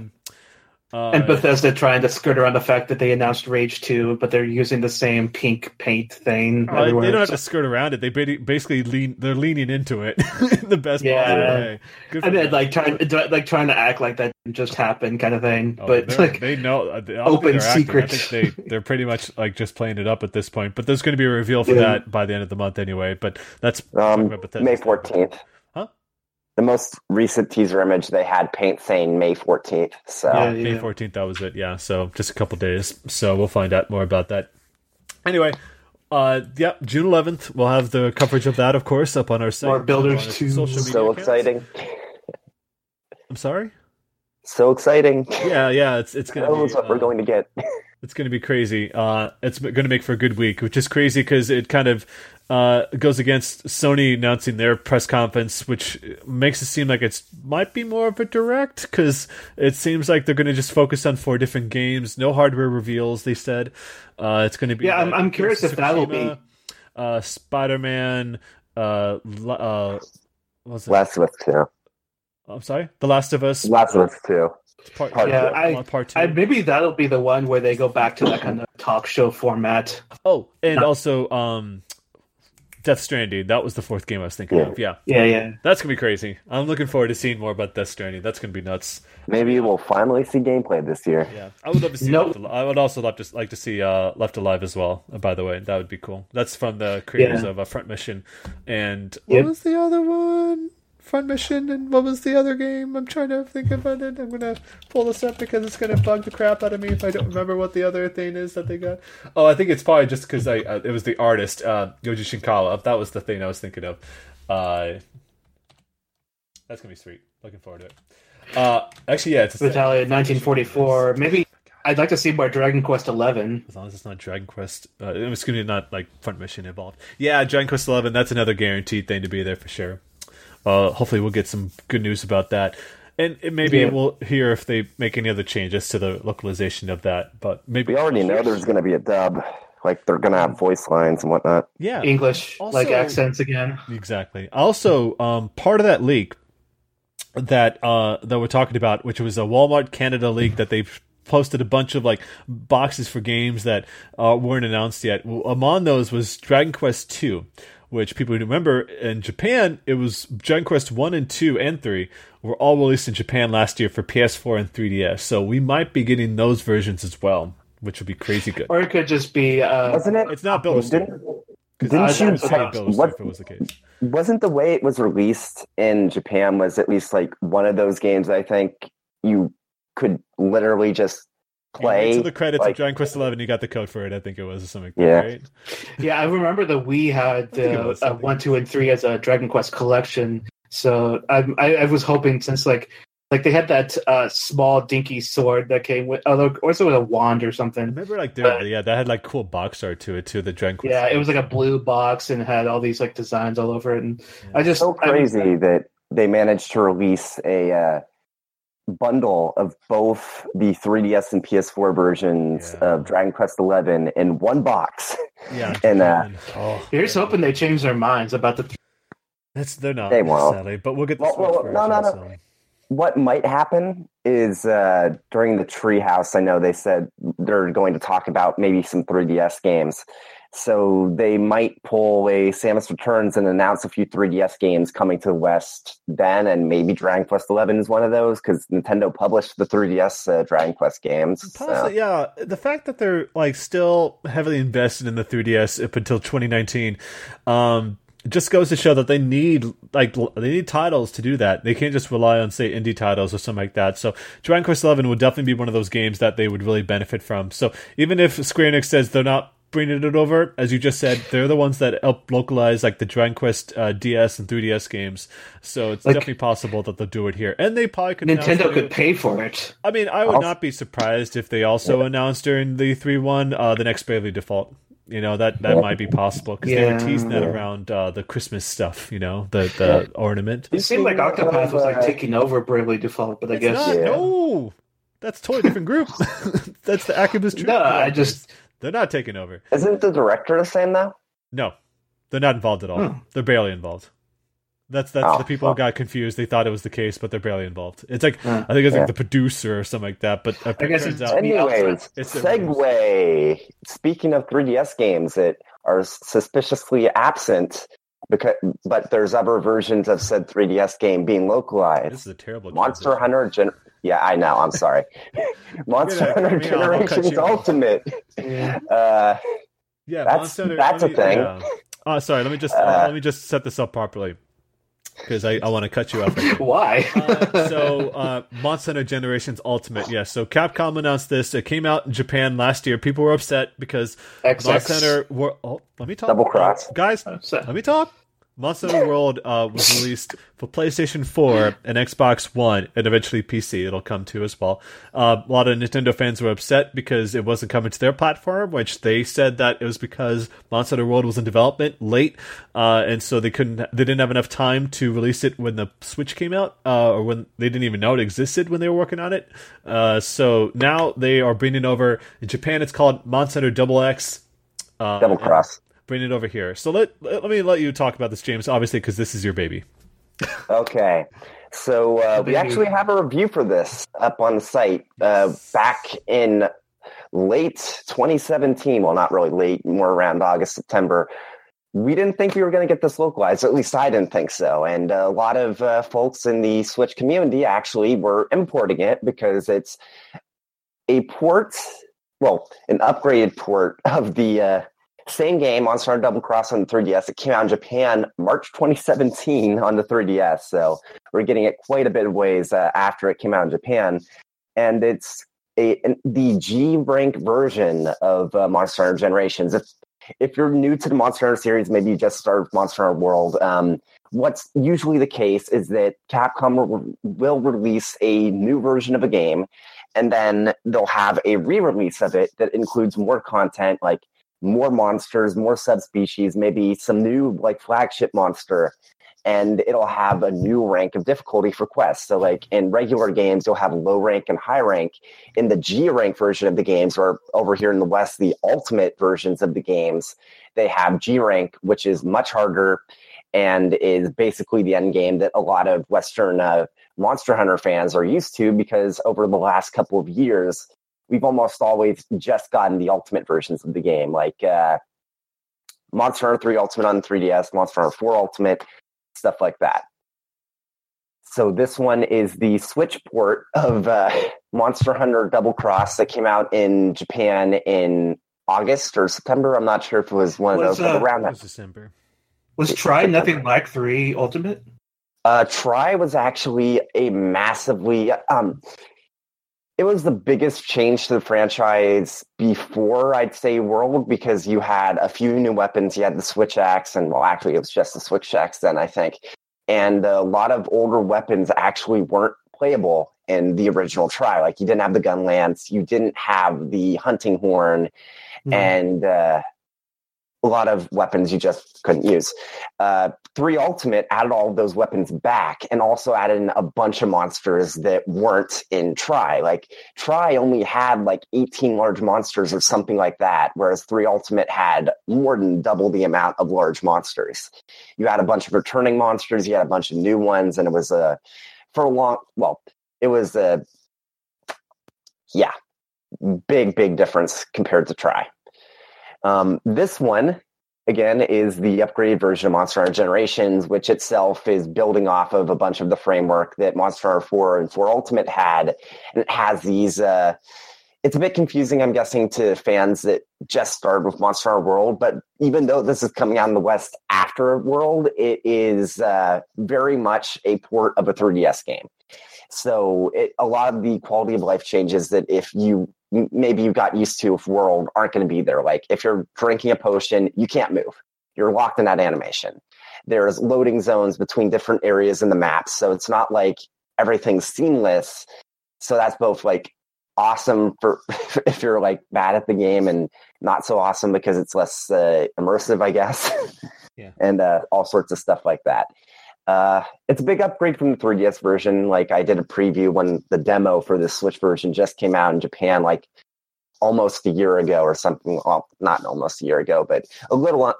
Uh, and Bethesda trying to skirt around the fact that they announced Rage two, but they're using the same pink paint thing. Uh, they don't have to skirt around it. They basically lean, they're leaning into it in the best yeah. possible way. Good and then like trying, like trying to act like that didn't just happen, kind of thing. Oh, but like they know they open secret. I think they they're pretty much like just playing it up at this point. But there's going to be a reveal for yeah. that by the end of the month anyway. But that's um, May fourteenth. The most recent teaser image they had paint saying May fourteenth. So yeah, yeah. May fourteenth, that was it. Yeah, so just a couple days. So we'll find out more about that. Anyway, uh, yeah, June eleventh, we'll have the coverage of that, of course, up on our site. More Builders two. Social media so exciting. Accounts. I'm sorry? So exciting. Yeah, yeah, it's it's going to be... That was what uh, we're going to get. It's going to be crazy. Uh, it's going to make for a good week, which is crazy because it kind of... Uh, it goes against Sony announcing their press conference, which makes it seem like it might be more of a direct because it seems like they're going to just focus on four different games. No hardware reveals, they said. Uh, it's going to be... Yeah, I'm, I'm curious if that will be... Uh, Spider-Man... Uh, uh, what's it? Last of Us two. I'm sorry? The Last of Us? Last of Us two. Part, part yeah, I, part two. I, maybe that'll be the one where they go back to that kind of talk show format. Oh, and also... um. Death Stranding. That was the fourth game I was thinking yeah. of. Yeah. Yeah, yeah. That's going to be crazy. I'm looking forward to seeing more about Death Stranding. That's going to be nuts. Maybe we'll finally see gameplay this year. Yeah. I would love to see nope. Left I would also love to, like to see uh, Left Alive as well, by the way. That would be cool. That's from the creators yeah. of uh, Front Mission. And yep. what was the other one? Front Mission, and what was the other game? I'm trying to think about it. I'm going to pull this up because it's going to bug the crap out of me if I don't remember what the other thing is that they got. Oh, I think it's probably just because I uh, it was the artist, uh, Yoji Shinkawa. That was the thing I was thinking of. Uh, that's going to be sweet. Looking forward to it. Uh, actually, yeah. It's Battalion nineteen forty-four. Maybe I'd like to see more Dragon Quest Eleven. As long as it's not Dragon Quest. Uh, it's going to be not like Front Mission involved. Yeah, Dragon Quest Eleven. That's another guaranteed thing to be there for sure. Uh, hopefully we'll get some good news about that, and it, maybe yeah. we'll hear if they make any other changes to the localization of that. But maybe we already know there's going to be a dub, like they're going to have voice lines and whatnot. Yeah, English also, like accents again. Exactly. Also, um, part of that leak that uh, that we're talking about, which was a Walmart Canada leak that they posted a bunch of like boxes for games that uh, weren't announced yet. Among those was Dragon Quest two. Which people remember in Japan, it was Dragon Quest one and two and three were all released in Japan last year for P S four and three D S. So we might be getting those versions as well, which would be crazy good. Or it could just be, uh, wasn't it? It's not Build-A-Store. Didn't you tell Build-A-Store if it was the case? Wasn't the way it was released in Japan was at least like one of those games? I think you could literally just. Play to the credits like, of Dragon Quest Eleven. You got the code for it. I think it was or something. Yeah, right? yeah. I remember that we had uh, uh, one, two, and three as a Dragon Quest collection. So I, I, I was hoping since like, like they had that uh, small dinky sword that came with, although also with a wand or something. I remember like doing but, yeah, that had like cool box art to it too. The Dragon Quest. Yeah, League. It was like a blue box and had all these like designs all over it. And yeah. I just so crazy I, that they managed to release a. Uh, bundle of both the three D S and P S four versions yeah. of Dragon Quest Eleven in one box. Yeah, and uh, oh, here's man. hoping they change their minds about the. Th- That's they're not. They won't. Sadly, but we'll get the well, well, no, no, no. So. What might happen is uh, during the Treehouse. I know they said they're going to talk about maybe some three D S games. So they might pull a Samus Returns and announce a few three D S games coming to the West then, and maybe Dragon Quest Eleven is one of those because Nintendo published the three D S uh, Dragon Quest games. Possibly, so. Yeah, the fact that they're like still heavily invested in the three D S up until twenty nineteen um, just goes to show that they need like they need titles to do that. They can't just rely on say indie titles or something like that. So Dragon Quest Eleven would definitely be one of those games that they would really benefit from. So even if Square Enix says they're not bringing it over, as you just said, they're the ones that help localize like the Dragon Quest uh, D S and three D S games. So it's like, definitely possible that they'll do it here, and they probably could. Nintendo could pay for it. I mean, I would I'll... not be surprised if they also yeah. announced during the three one uh, the next Bravely Default. You know that that yeah. might be possible because yeah. they were teasing that around uh, the Christmas stuff. You know the the yeah. ornament. It seemed like Octopath was like taking over Bravely Default, but I it's guess not, yeah. no, that's a totally different group. That's the Acubus. No, group. I just. They're not taking over. Isn't the director the same though? No, they're not involved at all. Hmm. They're barely involved. That's that's oh, the people well. who got confused. They thought it was the case, but they're barely involved. It's like mm, I think it's yeah. like the producer or something like that. But I guess it turns out, anyways, it's segue. Speaking of three D S games that are suspiciously absent, because but there's other versions of said three D S game being localized. This is a terrible Monster Hunter. Gen- Yeah, I know. I'm sorry. Monster Hunter Generations Ultimate. Yeah, uh, yeah that's, Monster, that's a me, thing. Yeah. Oh, sorry. Let me just uh, uh, let me just set this up properly because I, I want to cut you off. Why? uh, so, uh, Monster Hunter Generations Ultimate. Yes. Yeah, so Capcom announced this. It came out in Japan last year. People were upset because X X. Monster Hunter. Were, oh, let me talk. Double cross, uh, guys. Let me talk. Monster Hunter World uh, was released for PlayStation four and Xbox One, and eventually P C. It'll come to as well. Uh, a lot of Nintendo fans were upset because it wasn't coming to their platform, which they said that it was because Monster Hunter World was in development late, uh, and so they couldn't, they didn't have enough time to release it when the Switch came out, uh, or when they didn't even know it existed when they were working on it. Uh, so now they are bringing over in Japan. It's called Monster Hunter Double X, uh, Double Cross. And, bring it over here. So let, let me let you talk about this, James, obviously, because this is your baby. Okay. So uh, we actually have a review for this up on the site uh, back in late twenty seventeen. Well, not really late, more around August, September. we didn't think we were going to get this localized. At least I didn't think so. And a lot of uh, folks in the Switch community actually were importing it because it's a port, well, an upgraded port of the uh, same game on Star Double Cross on the three D S. It came out in Japan March twenty seventeen on the three D S. So we're getting it quite a bit of ways uh, after it came out in Japan. And it's a an, the G rank version of uh, Monster Hunter Generations. If If you're new to the Monster Hunter series, maybe you just started Monster Hunter World, um, what's usually the case is that Capcom re- will release a new version of a game, and then they'll have a re-release of it that includes more content, like more monsters, more subspecies, maybe some new like flagship monster, and it'll have a new rank of difficulty for quests. So like in regular games, you'll have low rank and high rank. In the G rank version of the games, or over here in the West, the ultimate versions of the games, they have G rank, which is much harder and is basically the end game that a lot of Western uh, Monster Hunter fans are used to, because over the last couple of years, we've almost always just gotten the ultimate versions of the game, like uh, Monster Hunter three Ultimate on three D S, Monster Hunter four Ultimate, stuff like that. So this one is the Switch port of uh, Monster Hunter Double Cross that came out in Japan in August or September. I'm not sure if it was one was, of those. Uh, around that. Was December. Was Tri nothing like three Ultimate? Uh, Tri was actually a massively... Um, it was the biggest change to the franchise before, I'd say, World, because you had a few new weapons. You had the Switch Axe, and well, actually, it was just the Switch Axe then, I think. And a lot of older weapons actually weren't playable in the original Tri. Like, you didn't have the gun lance, you didn't have the hunting horn, mm-hmm. and uh, a lot of weapons you just couldn't use. Uh, three Ultimate added all of those weapons back, and also added in a bunch of monsters that weren't in Tri. Like, Tri only had like eighteen large monsters or something like that, whereas three Ultimate had more than double the amount of large monsters. You had a bunch of returning monsters, you had a bunch of new ones, and it was a, for a long, well, it was a, yeah, big, big difference compared to Tri. Um, this one, again, is the upgraded version of Monster Hunter Generations, which itself is building off of a bunch of the framework that Monster Hunter four and four Ultimate had. And it has these... Uh, it's a bit confusing, I'm guessing, to fans that just started with Monster Hunter World, but even though this is coming out in the West after World, it is uh, very much a port of a three D S game. So it, a lot of the quality of life changes that if you... maybe you got used to with World aren't going to be there. Like if you're drinking a potion, you can't move. You're locked in that animation. There's loading zones between different areas in the map. So it's not like everything's seamless. So that's both like awesome for if you're like bad at the game, and not so awesome because it's less uh, immersive, I guess. Yeah. And uh, all sorts of stuff like that. Uh, it's a big upgrade from the three D S version. Like I did a preview when the demo for the Switch version just came out in Japan, like almost a year ago or something. Well, not almost a year ago, but a little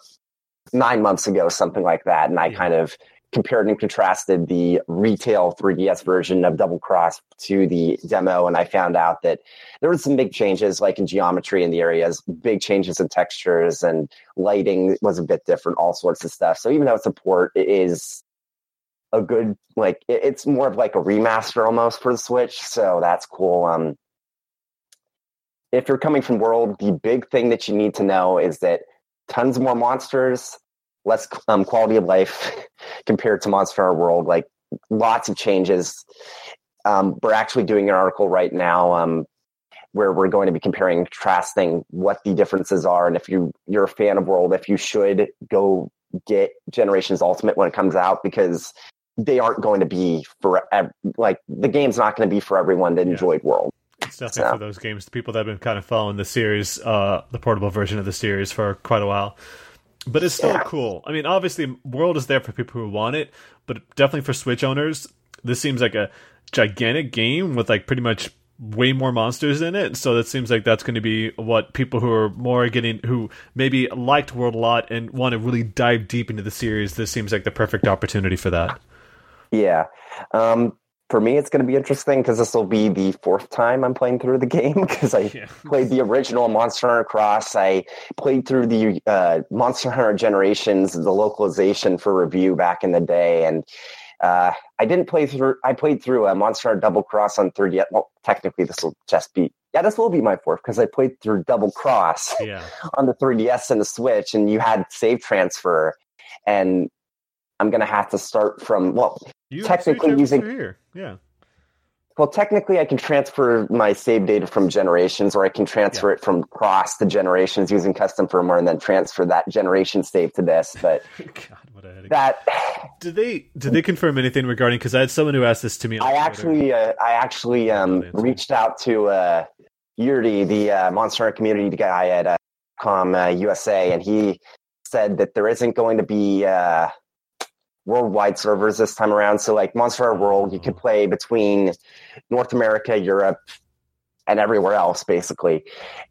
nine months ago, something like that. And I yeah. kind of compared and contrasted the retail three D S version of Double Cross to the demo. And I found out that there were some big changes, like in geometry in the areas, big changes in textures, and lighting was a bit different, all sorts of stuff. So even though it's a port, it is a good, like, it's more of like a remaster almost for the Switch, so that's cool. Um, if you're coming from World, the big thing that you need to know is that tons more monsters, less um, quality of life compared to Monster Hunter World, like, lots of changes. Um, we're actually doing an article right now um, where we're going to be comparing and contrasting what the differences are, and if you, you're a fan of World, if you should go get Generations Ultimate when it comes out, because they aren't going to be for ev- like the game's not going to be for everyone that yeah. enjoyed World. It's definitely so. For those games, the people that have been kind of following the series, uh, the portable version of the series for quite a while. But it's still yeah. cool. I mean, obviously, World is there for people who want it, but definitely for Switch owners, this seems like a gigantic game with like pretty much way more monsters in it, so that seems like that's going to be what people who are more getting, who maybe liked World a lot and want to really dive deep into the series, this seems like the perfect opportunity for that. Yeah. Um, For me, it's going to be interesting because this will be the fourth time I'm playing through the game, because I yeah. played the original Monster Hunter Cross. I played through the uh, Monster Hunter Generations, the localization for review back in the day. And uh, I didn't play through, I played through a Monster Hunter Double Cross on three D S. Well, technically this will just be, yeah, this will be my fourth, because I played through Double Cross yeah. on the three D S and the Switch, and you had save transfer. And I'm going to have to start from, well, you technically using here. Yeah. Well, technically I can transfer my save data from Generations, or I can transfer yeah. it from Cross to Generations using custom firmware and then transfer that Generation save to this. But God, what a headache. That did they did they confirm anything regarding, because I had someone who asked this to me on I Twitter. actually uh, I actually um, reached out to uh, Yurdi, the uh, Monster Hunter community guy at uh, Com uh, U S A, and he said that there isn't going to be uh, worldwide servers this time around. So like Monster Hunter World, you could play between North America, Europe, and everywhere else basically.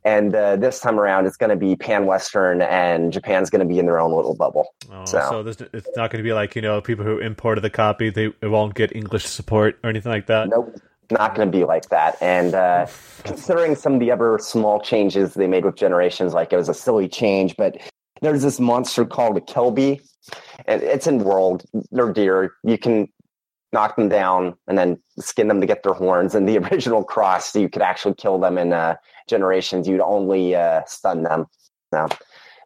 And uh, this time around, it's going to be pan-Western, and Japan's going to be in their own little bubble. Oh, so so this, it's not going to be like, you know, people who imported the copy, they, they won't get English support or anything like that? Nope. Not going to be like that. And uh, considering some of the other small changes they made with Generations, like it was a silly change, but there's this monster called a Kelby, and it's in World. They're deer. You can knock them down and then skin them to get their horns. In the original Cross, you could actually kill them. In uh, Generations, you'd only uh, stun them. No,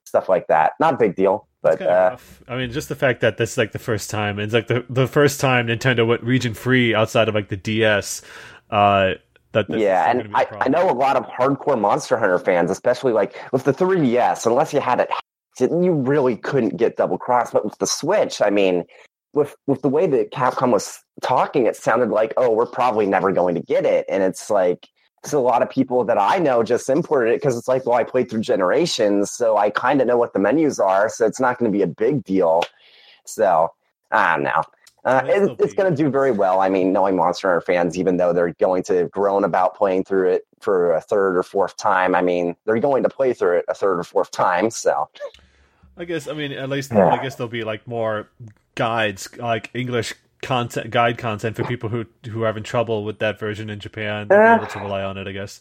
stuff like that. Not a big deal. But uh, I mean, just the fact that this is like the first time, it's like the the first time Nintendo went region free outside of like the D S. Uh, That yeah, and I, I know a lot of hardcore Monster Hunter fans, especially like with the three D S, unless you had it, you really couldn't get Double Cross. But with the Switch, I mean, with with the way that Capcom was talking, it sounded like, oh, we're probably never going to get it. And it's like, so a lot of people that I know just imported it, because it's like, well, I played through Generations, so I kind of know what the menus are, so it's not going to be a big deal. So, I don't know. Uh, it, it's going to do very well. I mean, knowing Monster Hunter fans, even though they're going to have grown about playing through it for a third or fourth time, I mean, they're going to play through it a third or fourth time. So, I guess, I mean, at least yeah. I guess there'll be like more guides, like English content, guide content for people who who are having trouble with that version in Japan. They'll uh, be able to rely on it, I guess.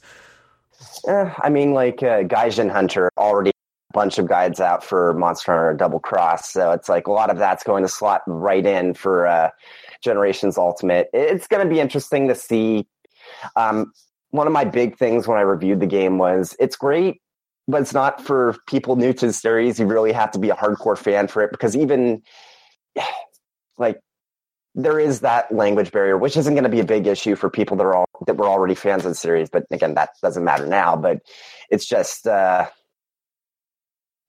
Uh, I mean, like uh, Gaijin Hunter already bunch of guides out for Monster Hunter Double Cross, so it's like a lot of that's going to slot right in for uh Generations Ultimate. It's going to be interesting to see. Um one of my big things when I reviewed the game was, it's great, but it's not for people new to the series. You really have to be a hardcore fan for it, because even like there is that language barrier, which isn't going to be a big issue for people that are all that were already fans of the series, but again, that doesn't matter now. But it's just uh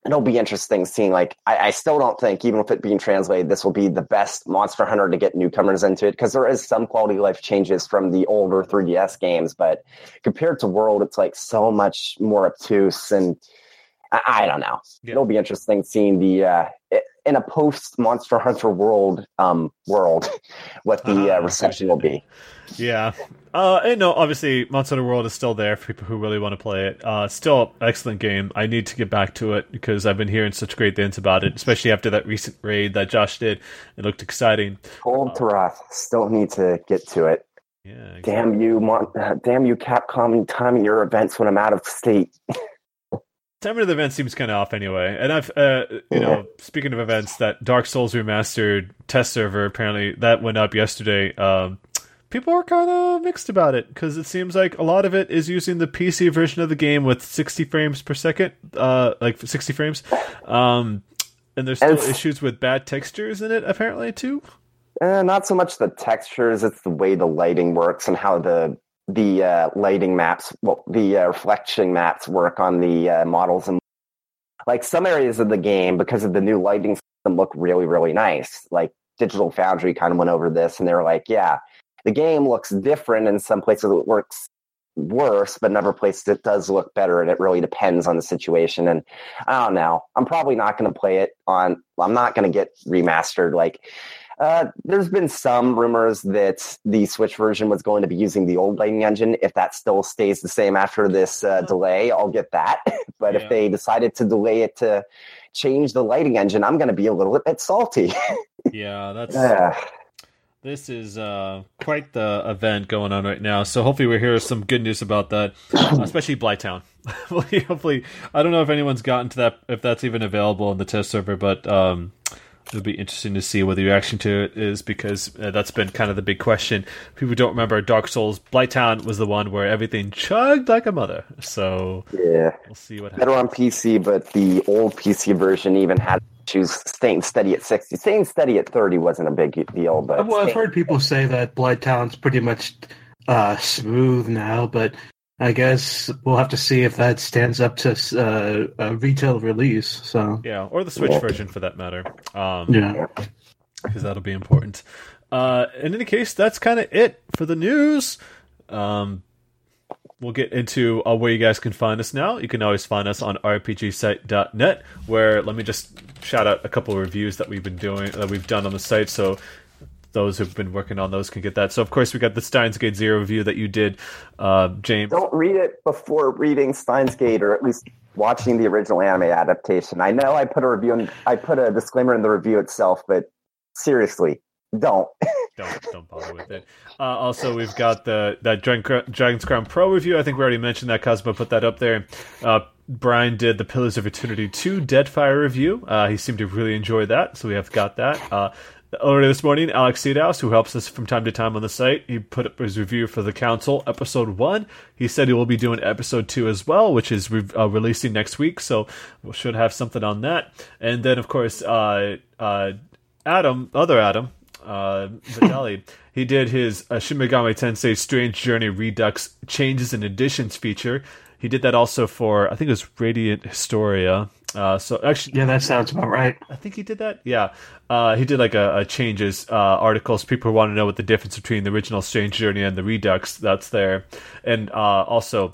it'll be interesting seeing, like, I, I still don't think, even with it being translated, this will be the best Monster Hunter to get newcomers into it, because there is some quality of life changes from the older three D S games, but compared to World, it's, like, so much more obtuse, and I, I don't know. Yeah. It'll be interesting seeing the, uh, in a post-Monster Hunter World, um, world, what the uh, reception will be. Yeah. Uh, and no, obviously, Monster Hunter World is still there for people who really want to play it. Uh, still an excellent game. I need to get back to it, because I've been hearing such great things about it, especially after that recent raid that Josh did. It looked exciting. Cold uh, Taroth. Still need to get to it. Yeah. Exactly. Damn you, Mon- uh, damn you, Capcom, and timing your events when I'm out of state. Time of the event seems kind of off anyway. And I've, uh, you know, speaking of events, that Dark Souls Remastered test server, apparently that went up yesterday. Um, people were kind of mixed about it, because it seems like a lot of it is using the P C version of the game with sixty frames per second, uh, like sixty frames. Um, and there's still issues with bad textures in it, apparently, too. Uh, not so much the textures, it's the way the lighting works and how the the uh, lighting maps, well, the uh, reflection maps work on the uh, models. And like some areas of the game, because of the new lighting system, look really, really nice. Like Digital Foundry kind of went over this, and they were like, yeah, the game looks different. In some places it works worse, but in other places it does look better, and it really depends on the situation. And I don't know. I'm probably not going to play it on... I'm not going to get remastered, like... Uh, there's been some rumors that the Switch version was going to be using the old lighting engine. If that still stays the same after this uh, delay, I'll get that. But yeah. if they decided to delay it to change the lighting engine, I'm going to be a little bit salty. yeah, that's... Uh, This is uh, quite the event going on right now, so hopefully we hear some good news about that, uh, especially Blighttown. Hopefully, I don't know if anyone's gotten to that, if that's even available in the test server, but um, it'll be interesting to see what the reaction to it is, because uh, that's been kind of the big question. People don't remember Dark Souls. Blighttown was the one where everything chugged like a mother, so yeah, we'll see what happens. Better on P C, but the old P C version even had choose staying steady at sixty. Staying steady at thirty wasn't a big deal, but well, I've heard people say that Blighttown's pretty much uh, smooth now, but I guess we'll have to see if that stands up to uh, a retail release. So yeah, or the Switch yeah. version for that matter. Um, yeah, because that'll be important. Uh, in any case, that's kind of it for the news. Um, We'll get into uh, where you guys can find us now. You can always find us on r p g site dot net, where let me just shout out a couple of reviews that we've been doing, that we've done on the site, so those who've been working on those can get that. So, of course, we got the Steins Gate Zero review that you did, uh, James. Don't read it before reading Steins Gate, or at least watching the original anime adaptation. I know I put a review, in, I put a disclaimer in the review itself, but seriously, don't. Don't don't bother with it. Uh, also, we've got the that Dragon's Crown Pro review. I think we already mentioned that. Cosmo put that up there. Uh, Brian did the Pillars of Eternity two Deadfire review. Uh, he seemed to really enjoy that, so we have got that. Uh, earlier this morning, Alex Seedhouse, who helps us from time to time on the site, he put up his review for The Council, Episode one. He said he will be doing Episode two as well, which is re- uh, releasing next week, so we should have something on that. And then, of course, uh, uh, Adam, other Adam, Uh, Vitali, he did his uh, Shin Megami Tensei Strange Journey Redux Changes and Additions feature. He did that also for, I think it was Radiant Historia. Uh, so actually, yeah, that sounds about right. I think he did that. Yeah, uh, he did like a, a changes uh, articles. People want to know what the difference between the original Strange Journey and the Redux. That's there, and uh, also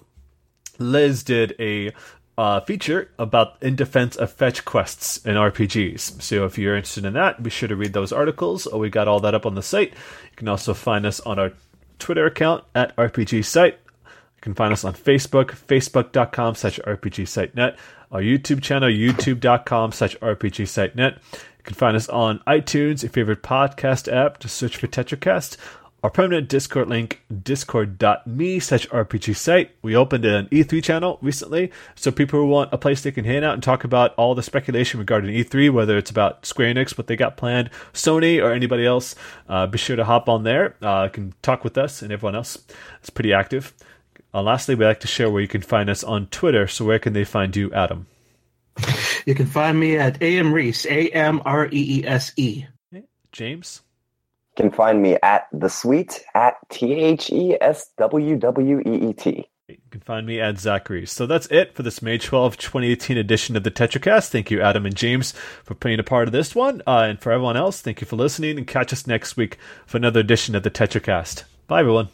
Liz did a. Uh, feature about in defense of fetch quests in R P Gs. So if you're interested in that, be sure to read those articles. We got all that up on the site. You can also find us on our Twitter account at R P G Site. You can find us on Facebook, facebook.com slash RPGSiteNet. Our YouTube channel, youtube.com slash RPGSiteNet. You can find us on iTunes, your favorite podcast app. Just search for TetraCast. Our permanent Discord link, discord.me slash RPG site. We opened an E three channel recently, so people who want a place they can hang out and talk about all the speculation regarding E three, whether it's about Square Enix, what they got planned, Sony, or anybody else, uh, be sure to hop on there. Uh, can talk with us and everyone else. It's pretty active. Uh, lastly, we'd like to share where you can find us on Twitter, so where can they find you, Adam? You can find me at A M Reese, A M R E E S E. Okay. James? You can find me at The Sweet, at T H E S W W E E T. You can find me at Zach Reese. So that's it for this May twelfth, twenty eighteen edition of the TetraCast. Thank you, Adam and James, for being a part of this one. Uh, and for everyone else, thank you for listening, and catch us next week for another edition of the TetraCast. Bye, everyone.